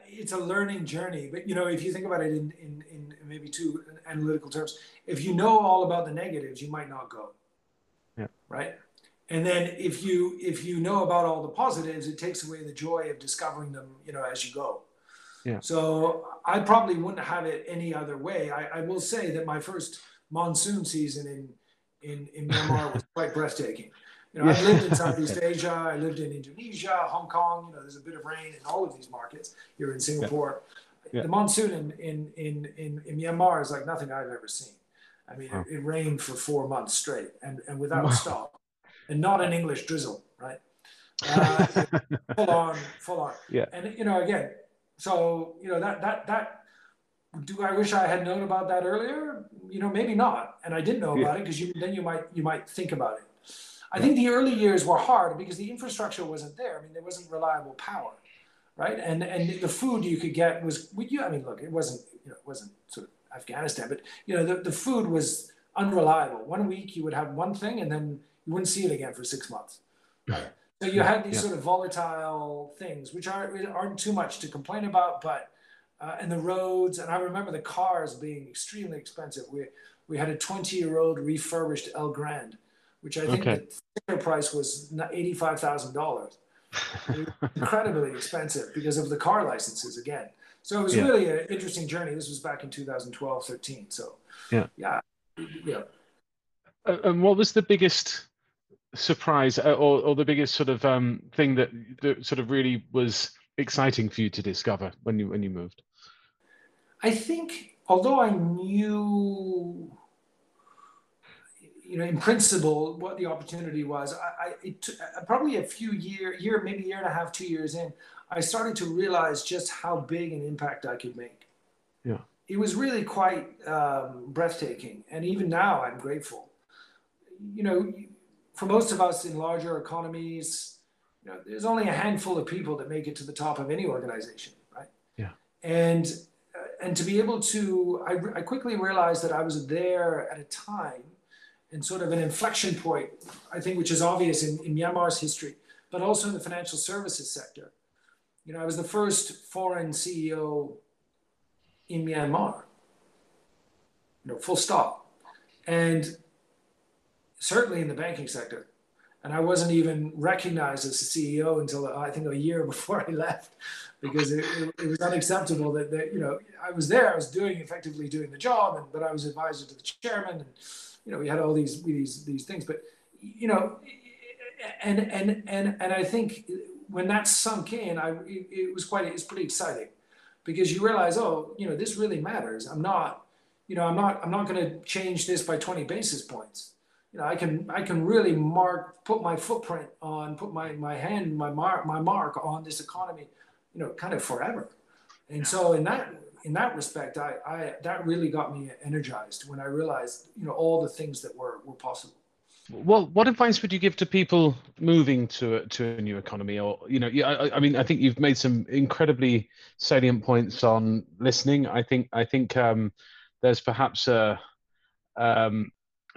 it's a learning journey, but if you think about it in maybe two analytical terms, if you know all about the negatives, you might not go. Yeah. Right. And then if you know about all the positives, it takes away the joy of discovering them, as you go. Yeah. So I probably wouldn't have it any other way. I will say that my first monsoon season in Myanmar was quite breathtaking. I lived in Southeast Asia, I lived in Indonesia, Hong Kong, there's a bit of rain in all of these markets. You're in Singapore. The monsoon in Myanmar is like nothing I've ever seen. I mean, wow. It rained for 4 months straight and without a stop, and not an English drizzle, right? Full on. Yeah. And, you know, again, so, you know, that, do I wish I had known about that earlier? You know, maybe not. And I didn't know about it because then you might think about it. I think the early years were hard because the infrastructure wasn't there. I mean, there wasn't reliable power, right? And the food you could get wasn't sort of Afghanistan, but you know, the food was unreliable. 1 week you would have one thing and then you wouldn't see it again for 6 months. Right. So you had these sort of volatile things, which aren't too much to complain about, but and the roads, and I remember the cars being extremely expensive. We had a 20-year-old refurbished El Grande, which I think the price was $85,000. Incredibly expensive because of the car licenses again. So it was really an interesting journey. This was back in 2012, 13. So yeah. And what was the biggest surprise or the biggest sort of thing that sort of really was exciting for you to discover when you moved? I think, although I knew, you know, in principle what the opportunity was, probably a few maybe year and a half, 2 years in, I started to realize just how big an impact I could make. Yeah, it was really quite breathtaking, and even now I'm grateful. You know, for most of us in larger economies, you know, there's only a handful of people that make it to the top of any organization, right? Yeah, and to be able to, I quickly realized that I was there at a time. And sort of an inflection point, I think, which is obvious in Myanmar's history, but also in the financial services sector. You know, I was the first foreign CEO in Myanmar, you know, full stop. And certainly in the banking sector. And I wasn't even recognized as a CEO until I think a year before I left, because it was unacceptable that, you know, I was there, I was effectively doing the job, but I was advisor to the chairman, and you know, we had all these things, but, you know, and I think when that sunk in, it's pretty exciting, because you realize, oh, you know, this really matters. I'm not going to change this by 20 basis points. You know, I can really put my footprint on, put my mark on this economy, you know, kind of forever. And so in that respect, that really got me energized when I realized, you know, all the things that were possible. Well, what advice would you give to people moving to a new economy? Or, you know, I mean, I think you've made some incredibly salient points on listening. I think there's perhaps a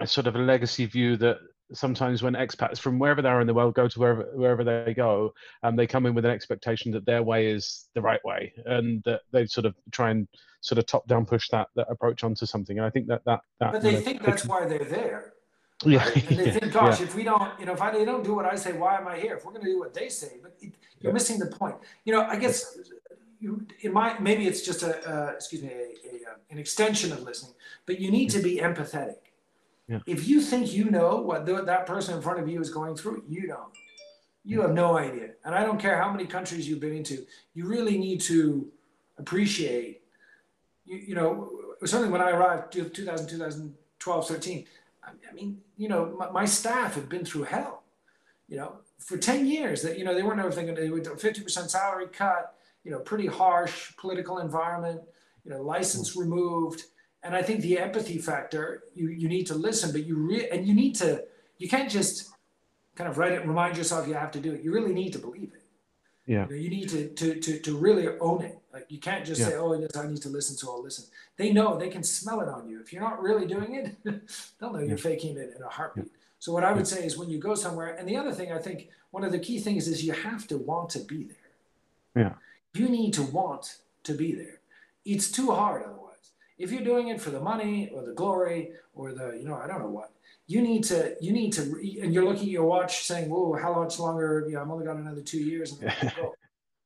sort of a legacy view that sometimes when expats from wherever they are in the world go to wherever they go, they come in with an expectation that their way is the right way, and that they sort of try and sort of top down push that approach onto something. And I think that but they think that's why they're there. Yeah, right? And they think, gosh, if we don't, you know, they don't do what I say, why am I here? If we're going to do what they say, but you're missing the point. You know, I guess maybe it's just an extension of listening, but you need to be empathetic. Yeah. If you think you know what that person in front of you is going through, you don't. You have no idea. And I don't care how many countries you've been into, you really need to appreciate, you know, certainly when I arrived 2012, 13, I mean, you know, my staff have been through hell, you know, for 10 years that, you know, they weren't ever thinking, they would 50% salary cut, you know, pretty harsh political environment, you know, license removed. And I think the empathy factor, you need to listen, but you can't just kind of write it and remind yourself you have to do it. You really need to believe it. Yeah. You know, you need to really own it. Like, you can't just say, oh, yes, I need to listen, so I'll listen. They know, they can smell it on you. If you're not really doing it, they'll know you're faking it in a heartbeat. Yeah. So what I would say is when you go somewhere, and the other thing, I think one of the key things is you have to want to be there. Yeah. You need to want to be there. It's too hard otherwise. If you're doing it for the money or the glory or the, you know, I don't know what, you need to, and you're looking at your watch saying, whoa, how much longer, you know, I've only got another 2 years. And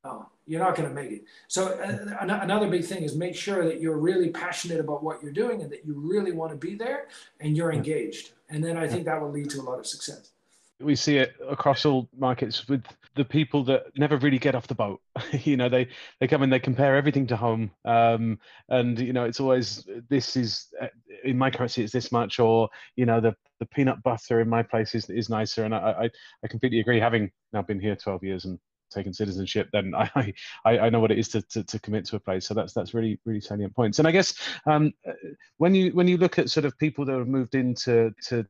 no, you're not going to make it. So another big thing is make sure that you're really passionate about what you're doing and that you really want to be there and you're engaged. And then I think that will lead to a lot of success. We see it across all markets with the people that never really get off the boat. You know, they come and they compare everything to home, and you know, it's always, this is in my currency it's this much, or you know, the peanut butter in my place is nicer. And I completely agree. Having now been here 12 years and taken citizenship, then I know what it is to commit to a place. So that's really salient points. And I guess when you look at sort of people that have moved into to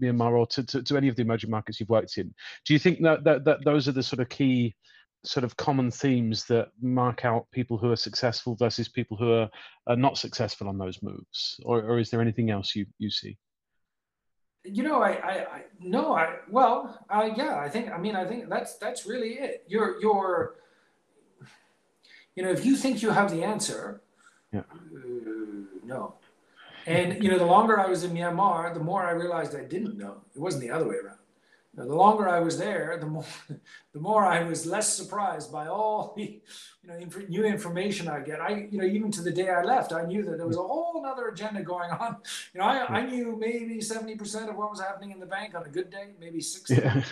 Myanmar or to any of the emerging markets you've worked in, do you think that those are the sort of key sort of common themes that mark out people who are successful versus people who are not successful on those moves, or is there anything else you see? You know, I think that's really it. You're you know, if you think you have the answer, yeah. No. And you know, the longer I was in Myanmar, the more I realized I didn't know. It wasn't the other way around. Now, the longer I was there, the more I was less surprised by all the, you know, new information I get. Even to the day I left, I knew that there was a whole other agenda going on. You know, I knew maybe 70% of what was happening in the bank on a good day, maybe 60. Yeah.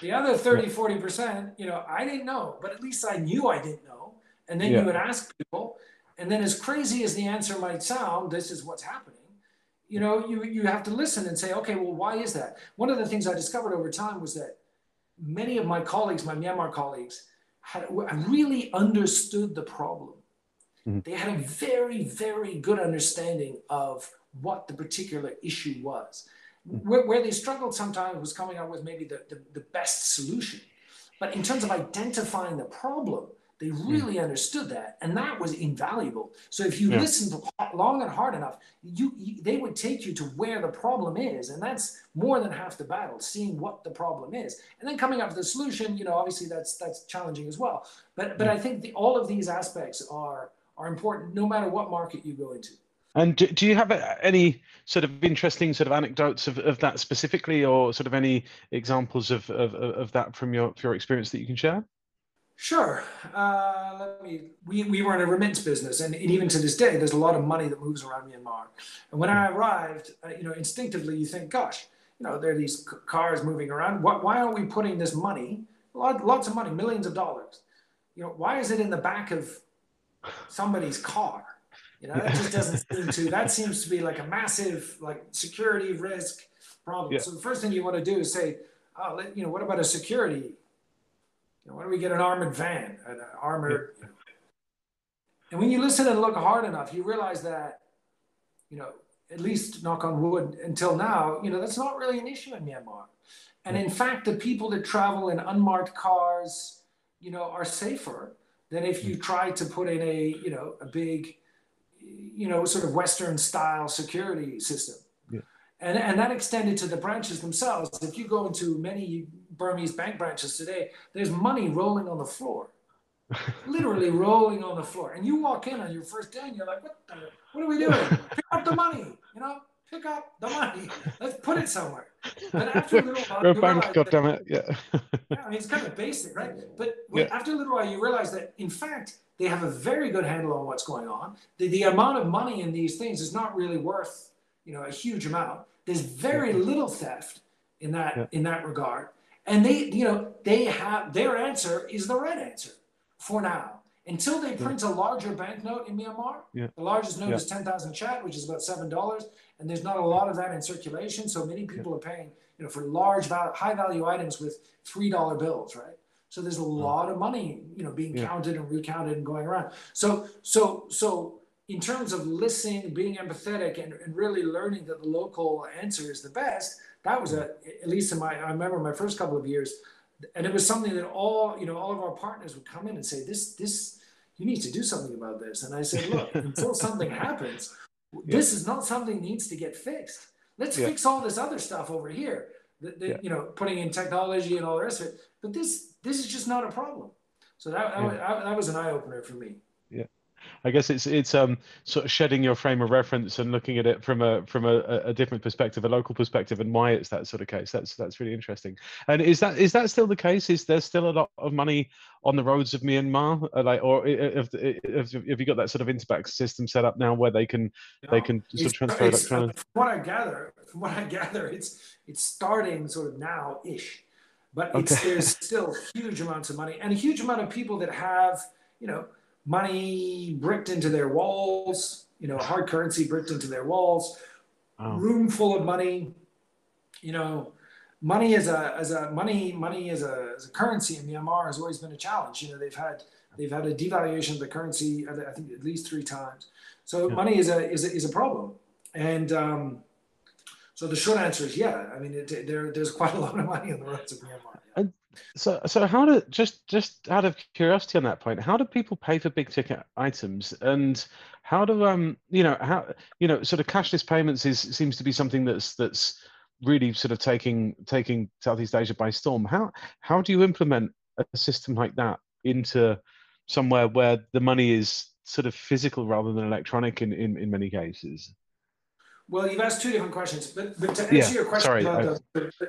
The other 30, 40%, you know, I didn't know, but at least I knew I didn't know. And then you would ask people, and then as crazy as the answer might sound, this is what's happening. You know, you have to listen and say, okay, well, why is that? One of the things I discovered over time was that many of my colleagues, my Myanmar colleagues, really understood the problem. Mm-hmm. They had a very, very good understanding of what the particular issue was. Mm-hmm. Where they struggled sometimes was coming up with maybe the best solution. But in terms of identifying the problem, they really understood that, and that was invaluable. So if you listened long and hard enough, they would take you to where the problem is, and that's more than half the battle, seeing what the problem is. And then coming up with a solution, you know, obviously that's challenging as well. But I think all of these aspects are important no matter what market you go into. And do you have any sort of interesting sort of anecdotes of that specifically, or sort of any examples of that from your experience that you can share? Sure. We were in a remittance business, and even to this day, there's a lot of money that moves around Myanmar. And when I arrived, you know, instinctively you think, gosh, you know, there are these cars moving around. Why aren't we putting this money, lots of money, millions of dollars? You know, why is it in the back of somebody's car? You know, that just doesn't seem to. That seems to be like a massive security risk problem. Yeah. So the first thing you want to do is say, oh, you know, what about a security? Why don't we get an armored van, an armored? Yeah. And when you listen and look hard enough, you realize that, you know, at least knock on wood until now, you know, that's not really an issue in Myanmar. And in fact, the people that travel in unmarked cars, you know, are safer than if you try to put in a big, you know, sort of Western style security system. Yeah. And that extended to the branches themselves. If you go into many Burmese bank branches today, there's money rolling on the floor, literally rolling on the floor. And you walk in on your first day and you're like, what are we doing? Pick up the money, you know, pick up the money. Let's put it somewhere. But after a little while, you realize that, goddammit, yeah. Yeah, I mean, it's kind of basic, right? But after a little while, you realize that, in fact, they have a very good handle on what's going on. The amount of money in these things is not really worth, you know, a huge amount. There's very little theft in that in that regard. And they, you know, they have their answer is the right answer for now until they print a larger banknote in Myanmar. Yeah. The largest note is 10,000 chat, which is about $7, and there's not a lot of that in circulation. So many people are paying, you know, for large, high value items with $3 bills, right? So there's a lot of money, you know, being counted and recounted and going around. So in terms of listening, being empathetic, and really learning that the local answer is the best. That was at least in I remember my first couple of years, and it was something that all of our partners would come in and say, this, you need to do something about this. And I said, look, until something happens, this is not something that needs to get fixed. Let's fix all this other stuff over here, you know, putting in technology and all the rest of it. But this is just not a problem. So that was an eye opener for me. Yeah. I guess it's sort of shedding your frame of reference and looking at it from a different perspective, a local perspective, and why it's that sort of case. That's really interesting. And is that still the case? Is there still a lot of money on the roads of Myanmar? Have you got that sort of interbank system set up now where they can sort of transfer electronic? From what I gather, it's starting sort of now-ish, but there's still huge amounts of money and a huge amount of people that have, you know, money bricked into their walls, you know, hard currency bricked into their walls, room full of money, you know. Money as a currency in Myanmar has always been a challenge. You know, they've had a devaluation of the currency, I think, at least 3 times. So money is a problem. And so the short answer is yeah. I mean, there's quite a lot of money on the roads of Myanmar. Yeah. And so how do, just out of curiosity on that point, how do people pay for big ticket items, and how do sort of cashless payments seems to be something that's really sort of taking Southeast Asia by storm. How do you implement a system like that into somewhere where the money is sort of physical rather than electronic in many cases? Well, you've asked 2 different questions, but to answer your question,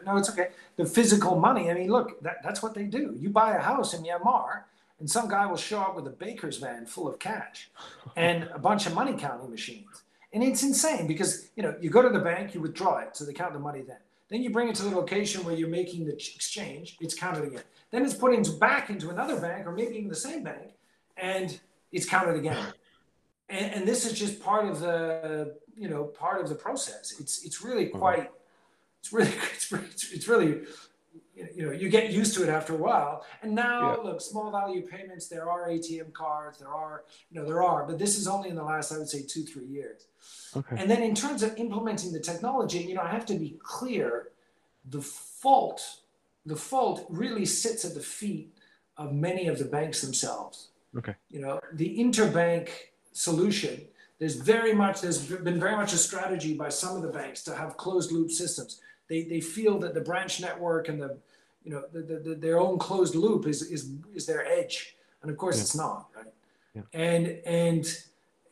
no, it's okay. The physical money, I mean, look, that's what they do. You buy a house in Myanmar, and some guy will show up with a baker's van full of cash and a bunch of money counting machines. And it's insane because, you know, you go to the bank, you withdraw it, so they count the money then. Then you bring it to the location where you're making the exchange, it's counted again. Then it's put back into another bank or maybe even the same bank, and it's counted again. And this is just part of the, you know, part of the process. It's really quite, it's really, you know, you get used to it after a while. And now, look, small value payments, there are ATM cards, but this is only in the last, I would say, 2-3 years. Okay. And then in terms of implementing the technology, you know, I have to be clear, the fault really sits at the feet of many of the banks themselves. Okay. You know, the interbank solution, there's been very much a strategy by some of the banks to have closed loop systems. They feel that the branch network and their own closed loop is their edge, and of course it's not, right? Yeah.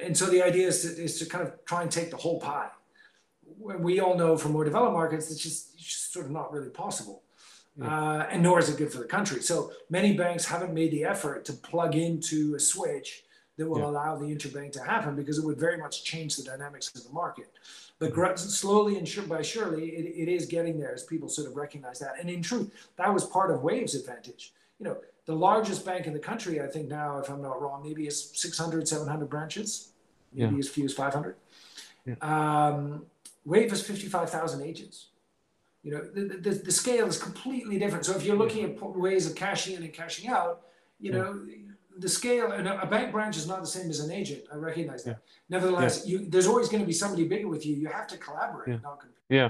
And so the idea is to kind of try and take the whole pie. We all know from more developed markets it's just sort of not really possible, and nor is it good for the country. So many banks haven't made the effort to plug into a switch that will allow the interbank to happen, because it would very much change the dynamics of the market. But slowly and surely, it is getting there as people sort of recognize that. And in truth, that was part of Wave's advantage. You know, the largest bank in the country, I think now, if I'm not wrong, maybe is 600, 700 branches, maybe as few as 500. Yeah. Wave has 55,000 agents. You know, the scale is completely different. So if you're looking at ways of cashing in and cashing out, you know, the scale, and a bank branch is not the same as an agent. I recognize that. Yeah. Nevertheless, there's always going to be somebody bigger with you. You have to collaborate, not compete. Yeah.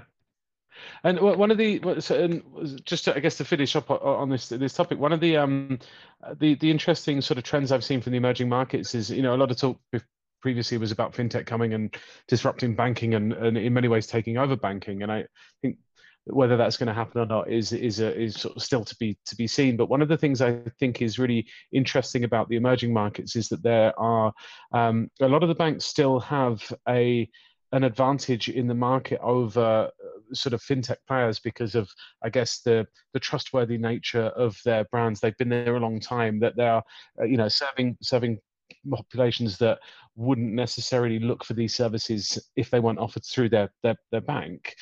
And one of the, I guess, to finish up on this topic, one of the interesting sort of trends I've seen from the emerging markets is, you know, a lot of talk previously was about fintech coming and disrupting banking and in many ways taking over banking. And I think whether that's going to happen or not is sort of still to be seen. But one of the things I think is really interesting about the emerging markets is that there are a lot of the banks still have an advantage in the market over sort of fintech players because of, I guess, the trustworthy nature of their brands. They've been there a long time. That they are, you know, serving populations that wouldn't necessarily look for these services if they weren't offered through their bank.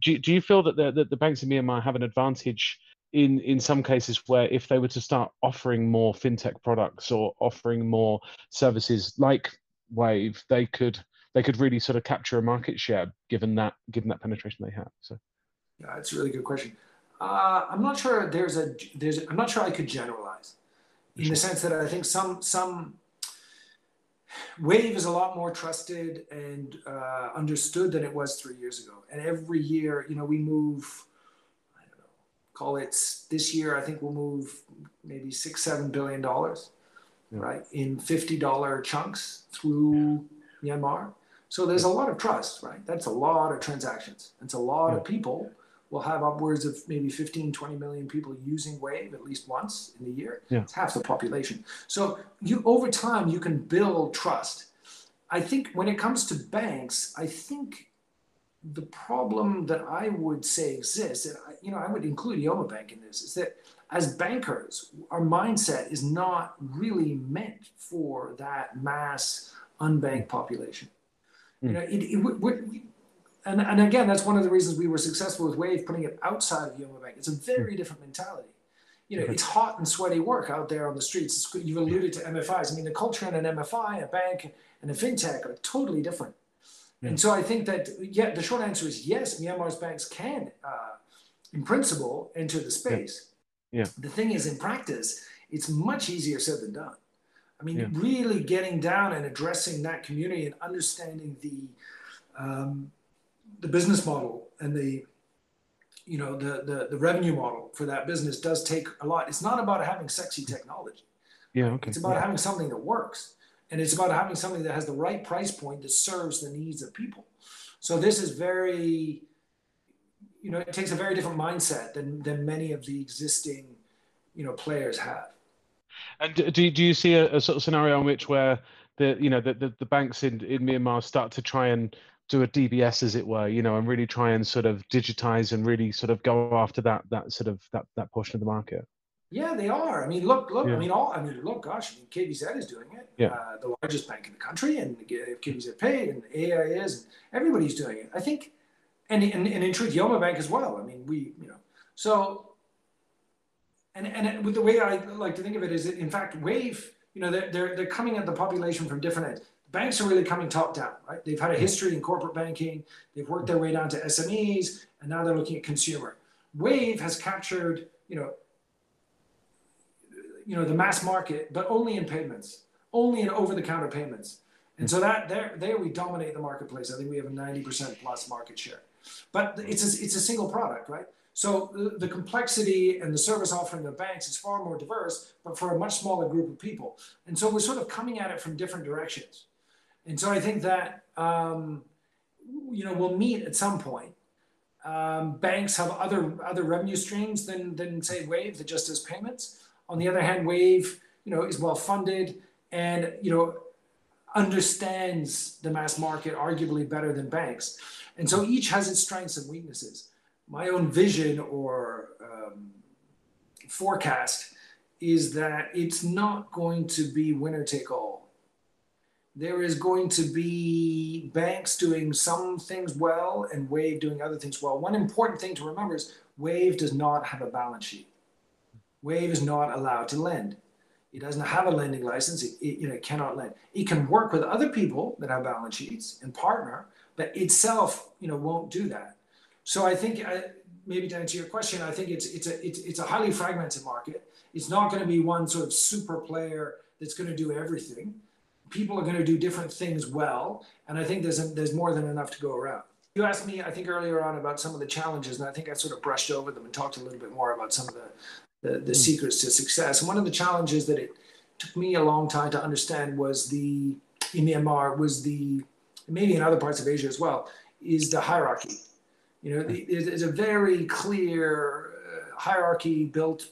Do you feel that the banks in Myanmar have an advantage in some cases where if they were to start offering more fintech products or offering more services like Wave, they could really sort of capture a market share given that penetration they have? So yeah, that's a really good question. I'm not sure I could generalize in the sense that I think some Wave is a lot more trusted and understood than it was 3 years ago. And every year, you know, we move, I don't know, call it this year, I think we'll move maybe $6-7 billion, right, in $50 chunks through Myanmar. So there's a lot of trust, right? That's a lot of transactions. That's a lot of people. We'll have upwards of maybe 15-20 million people using Wave at least once in the year. Yeah. It's half the population. So over time, you can build trust. I think when it comes to banks, I think the problem that I would say exists, and I would include Yoma Bank in this, is that as bankers, our mindset is not really meant for that mass unbanked population. Mm. You know, And again, that's one of the reasons we were successful with Wave, putting it outside of Yoma Bank. It's a very different mentality. you know, it's hot and sweaty work out there on the streets. It's, you've alluded to MFIs. I mean, the culture in an MFI, a bank, and a fintech are totally different. Yeah. And so I think that, yeah, the short answer is yes, Myanmar's banks can, in principle, enter the space. Yeah. Yeah. The thing is, in practice, it's much easier said than done. I mean, really getting down and addressing that community and understanding the business model and the, you know, the revenue model for that business does take a lot. It's not about having sexy technology. Yeah, okay. It's about having something that works. And it's about having something that has the right price point that serves the needs of people. So this is very, you know, it takes a very different mindset than many of the existing, you know, players have. And do you see a sort of scenario in which where the, you know, the banks in Myanmar start to try and do a DBS, as it were, you know, and really try and sort of digitize and really sort of go after that portion of the market? Yeah, they are. I mean, look. Yeah. I mean, KBZ is doing it. Yeah. The largest bank in the country, and KBZ Pay and AIS, and everybody's doing it. I think, and in truth, Yoma Bank as well. I mean, we, you know, so. And with the way I like to think of it is that, in fact, Wave, you know, they're coming at the population from different ends. Banks are really coming top down, right? They've had a history in corporate banking. They've worked their way down to SMEs, and now they're looking at consumer. Wave has captured, you know, the mass market, but only in payments, only in over-the-counter payments. And so that there we dominate the marketplace. I think we have a 90% plus market share. But it's a single product, right? So the complexity and the service offering of banks is far more diverse, but for a much smaller group of people. And so we're sort of coming at it from different directions. And so I think that, you know, we'll meet at some point. Banks have other revenue streams than say Wave, that just does payments. On the other hand, Wave, you know, is well-funded and, you know, understands the mass market arguably better than banks. And so each has its strengths and weaknesses. My own vision or forecast is that it's not going to be winner take all. There is going to be banks doing some things well and Wave doing other things well. One important thing to remember is Wave does not have a balance sheet. Wave is not allowed to lend. It doesn't have a lending license. It cannot lend. It can work with other people that have balance sheets and partner, but itself, you know, won't do that. So I think, maybe to answer your question, I think it's a highly fragmented market. It's not going to be one sort of super player that's going to do everything. People are going to do different things well, and I think there's more than enough to go around. You asked me, I think earlier on, about some of the challenges, and I think I sort of brushed over them and talked a little bit more about some of the secrets to success. And one of the challenges that it took me a long time to understand was in Myanmar, maybe in other parts of Asia as well, is the hierarchy. You know, there's a very clear hierarchy built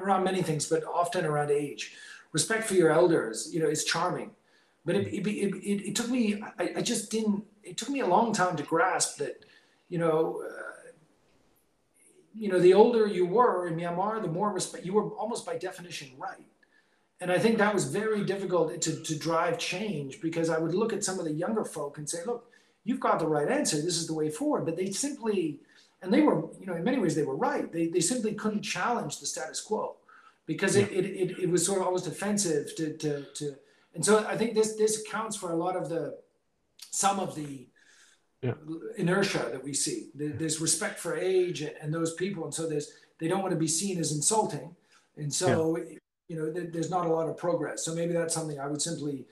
around many things, but often around age. Respect for your elders, you know, is charming. But it took me, I just didn't, it took me a long time to grasp that, you know, the older you were in Myanmar, the more respect, you were almost by definition right. And I think that was very difficult to drive change, because I would look at some of the younger folk and say, look, you've got the right answer. This is the way forward. But they simply, and they were, you know, in many ways they were right. They simply couldn't challenge the status quo, because it was sort of almost offensive to. And so I think this accounts for a lot of some of the inertia that we see. There's respect for age and those people, and so they don't want to be seen as insulting, and so you know, there's not a lot of progress. So maybe that's something I would simply,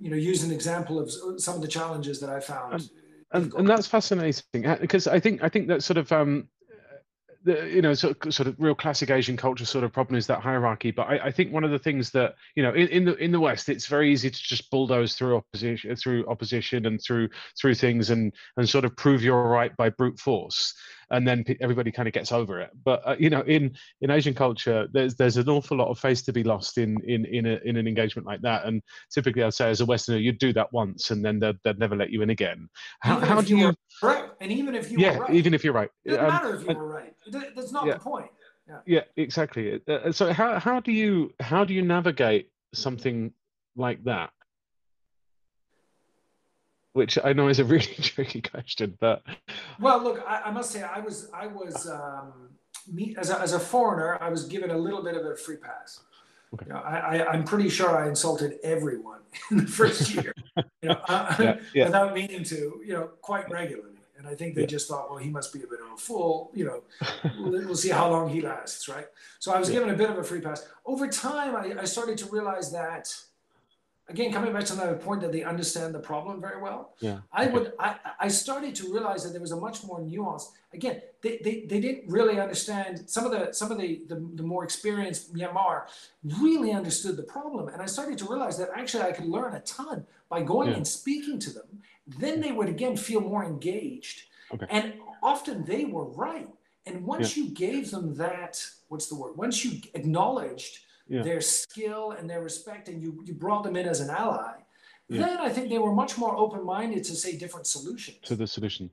you know, use an example of some of the challenges that I found. And that's fascinating, because I think that sort of sort of real classic Asian culture sort of problem is that hierarchy. But I think one of the things that, you know, in the West, it's very easy to just bulldoze through opposition and through things and sort of prove you're right by brute force, and then everybody kind of gets over it. But you know, in Asian culture, there's an awful lot of face to be lost in an engagement like that. And typically, I'd say as a Westerner, you'd do that once, and then they'd never let you in again. How do you? Right, and even if you were right. Even if you're right, it doesn't matter if you were right. That's not the point. Yeah, exactly. So how do you navigate something like that? Which I know is a really tricky question, but well, look, I must say I was me as a foreigner, I was given a little bit of a free pass. Okay. You know, I'm pretty sure I insulted everyone in the first year, you know, without meaning to, you know, quite regularly. And I think they just thought, well, he must be a bit of a fool, you know, we'll see how long he lasts, right? So I was given a bit of a free pass. Over time, I started to realize that, again, coming back to another point that they understand the problem very well. Yeah. I started to realize that there was a much more nuanced, again, they didn't really understand, some of the more experienced Myanmar really understood the problem. And I started to realize that actually I could learn a ton by going and speaking to them. Then they would again feel more engaged. Okay. And often they were right. And once you gave them that, what's the word? Once you acknowledged their skill and their respect and you brought them in as an ally, then I think they were much more open-minded to say different solutions. To the solution,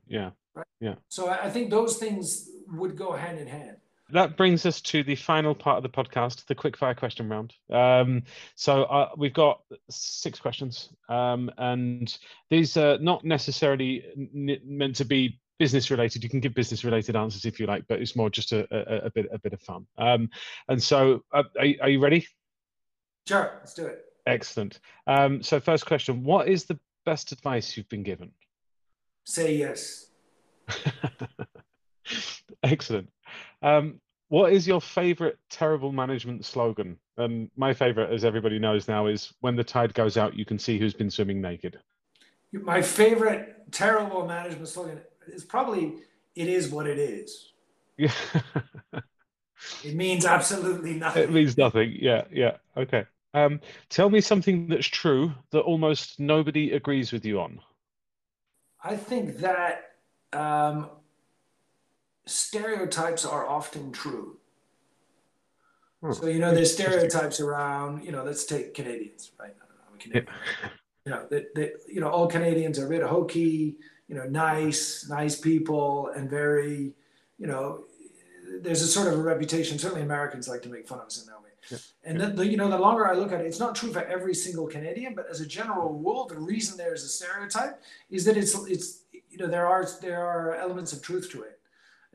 Right? So I think those things would go hand in hand. That brings us to the final part of the podcast, the quickfire question round. So we've got 6 questions, and these are not necessarily meant to be business related. You can give business related answers if you like, but it's more just a bit of fun. And so, are you ready? Sure, let's do it. Excellent. So, first question: what is the best advice you've been given? Say yes. Excellent. What is your favorite terrible management slogan? And my favorite, as everybody knows now, is when the tide goes out, you can see who's been swimming naked. My favorite terrible management slogan is probably, it is what it is. Yeah. It means absolutely nothing. It means nothing. Yeah. Okay. Tell me something that's true that almost nobody agrees with you on. I think that... stereotypes are often true. So, you know, there's stereotypes around, you know, let's take Canadians, right? I don't know, I'm a Canadian. You know, you know, all Canadians are a bit hokey, you know, nice people and very, you know, there's a sort of a reputation, certainly Americans like to make fun of us in that way. Yeah. And then, you know, the longer I look at it, it's not true for every single Canadian, but as a general rule, the reason there is a stereotype is that it's you know, there are elements of truth to it.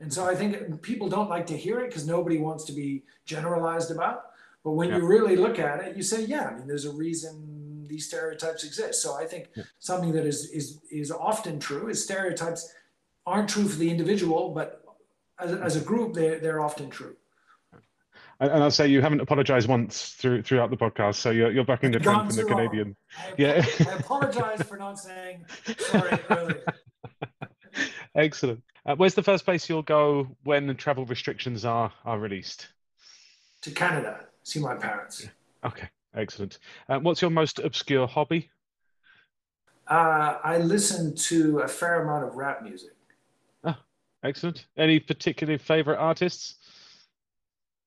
And so I think people don't like to hear it because nobody wants to be generalized about. But when you really look at it, you say, yeah, I mean, there's a reason these stereotypes exist. So I think something that is often true is stereotypes aren't true for the individual, but as a group, they're often true. And I'll say you haven't apologized once throughout the podcast, so you're back in the trend from the Canadian. I apologize for not saying sorry earlier. Excellent. Where's the first place you'll go when the travel restrictions are released? To Canada, see my parents. Okay, excellent. What's your most obscure hobby? I listen to a fair amount of rap music. Oh, excellent. Any particular favorite artists?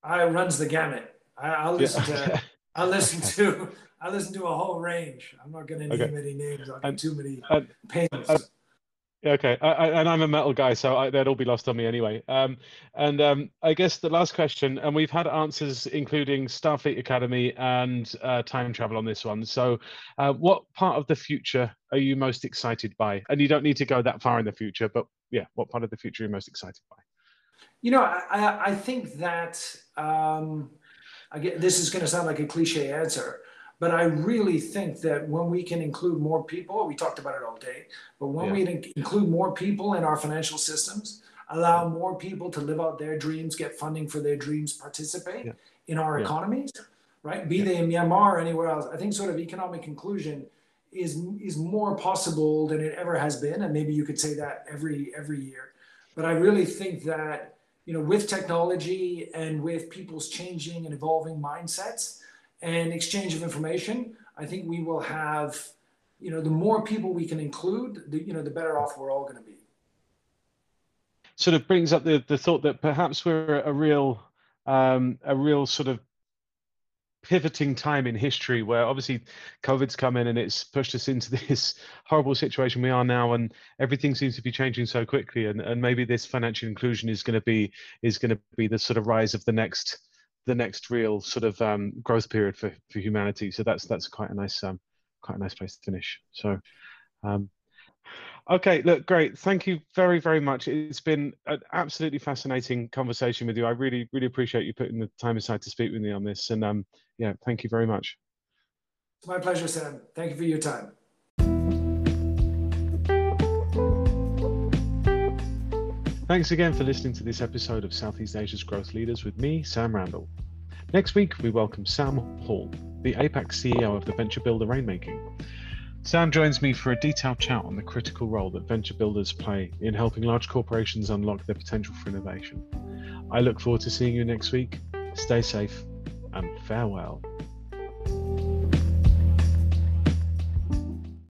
I runs the gamut. I listen to a whole range. I'm not going to name any names. I'll get too many payments. Okay, and I'm a metal guy, so they'd all be lost on me anyway. I guess the last question, and we've had answers including Starfleet Academy and time travel on this one. So what part of the future are you most excited by? And you don't need to go that far in the future, but yeah, what part of the future are you most excited by? You know, I think that, again, this is going to sound like a cliche answer, but I really think that when we can include more people, we talked about it all day, but when we include more people in our financial systems, allow more people to live out their dreams, get funding for their dreams, participate in our economies, right? Be they in Myanmar or anywhere else. I think sort of economic inclusion is more possible than it ever has been. And maybe you could say that every year. But I really think that, you know, with technology and with people's changing and evolving mindsets, and exchange of information, I think we will have, you know, the more people we can include, the, you know, the better off we're all going to be. Sort of brings up the thought that perhaps we're at a real sort of pivoting time in history where obviously COVID's come in and it's pushed us into this horrible situation we are now, and everything seems to be changing so quickly, and maybe this financial inclusion is going to be the sort of rise of the next real sort of growth period for humanity. So that's quite a nice place to finish. So Okay, look, great. Thank you very, very much. It's been an absolutely fascinating conversation with you. I really, really appreciate you putting the time aside to speak with me on this. And yeah, thank you very much. It's my pleasure, Sam. Thank you for your time. Thanks again for listening to this episode of Southeast Asia's Growth Leaders with me, Sam Randall. Next week, we welcome Sam Hall, the APAC CEO of the venture builder Rainmaking. Sam joins me for a detailed chat on the critical role that venture builders play in helping large corporations unlock their potential for innovation. I look forward to seeing you next week. Stay safe and farewell.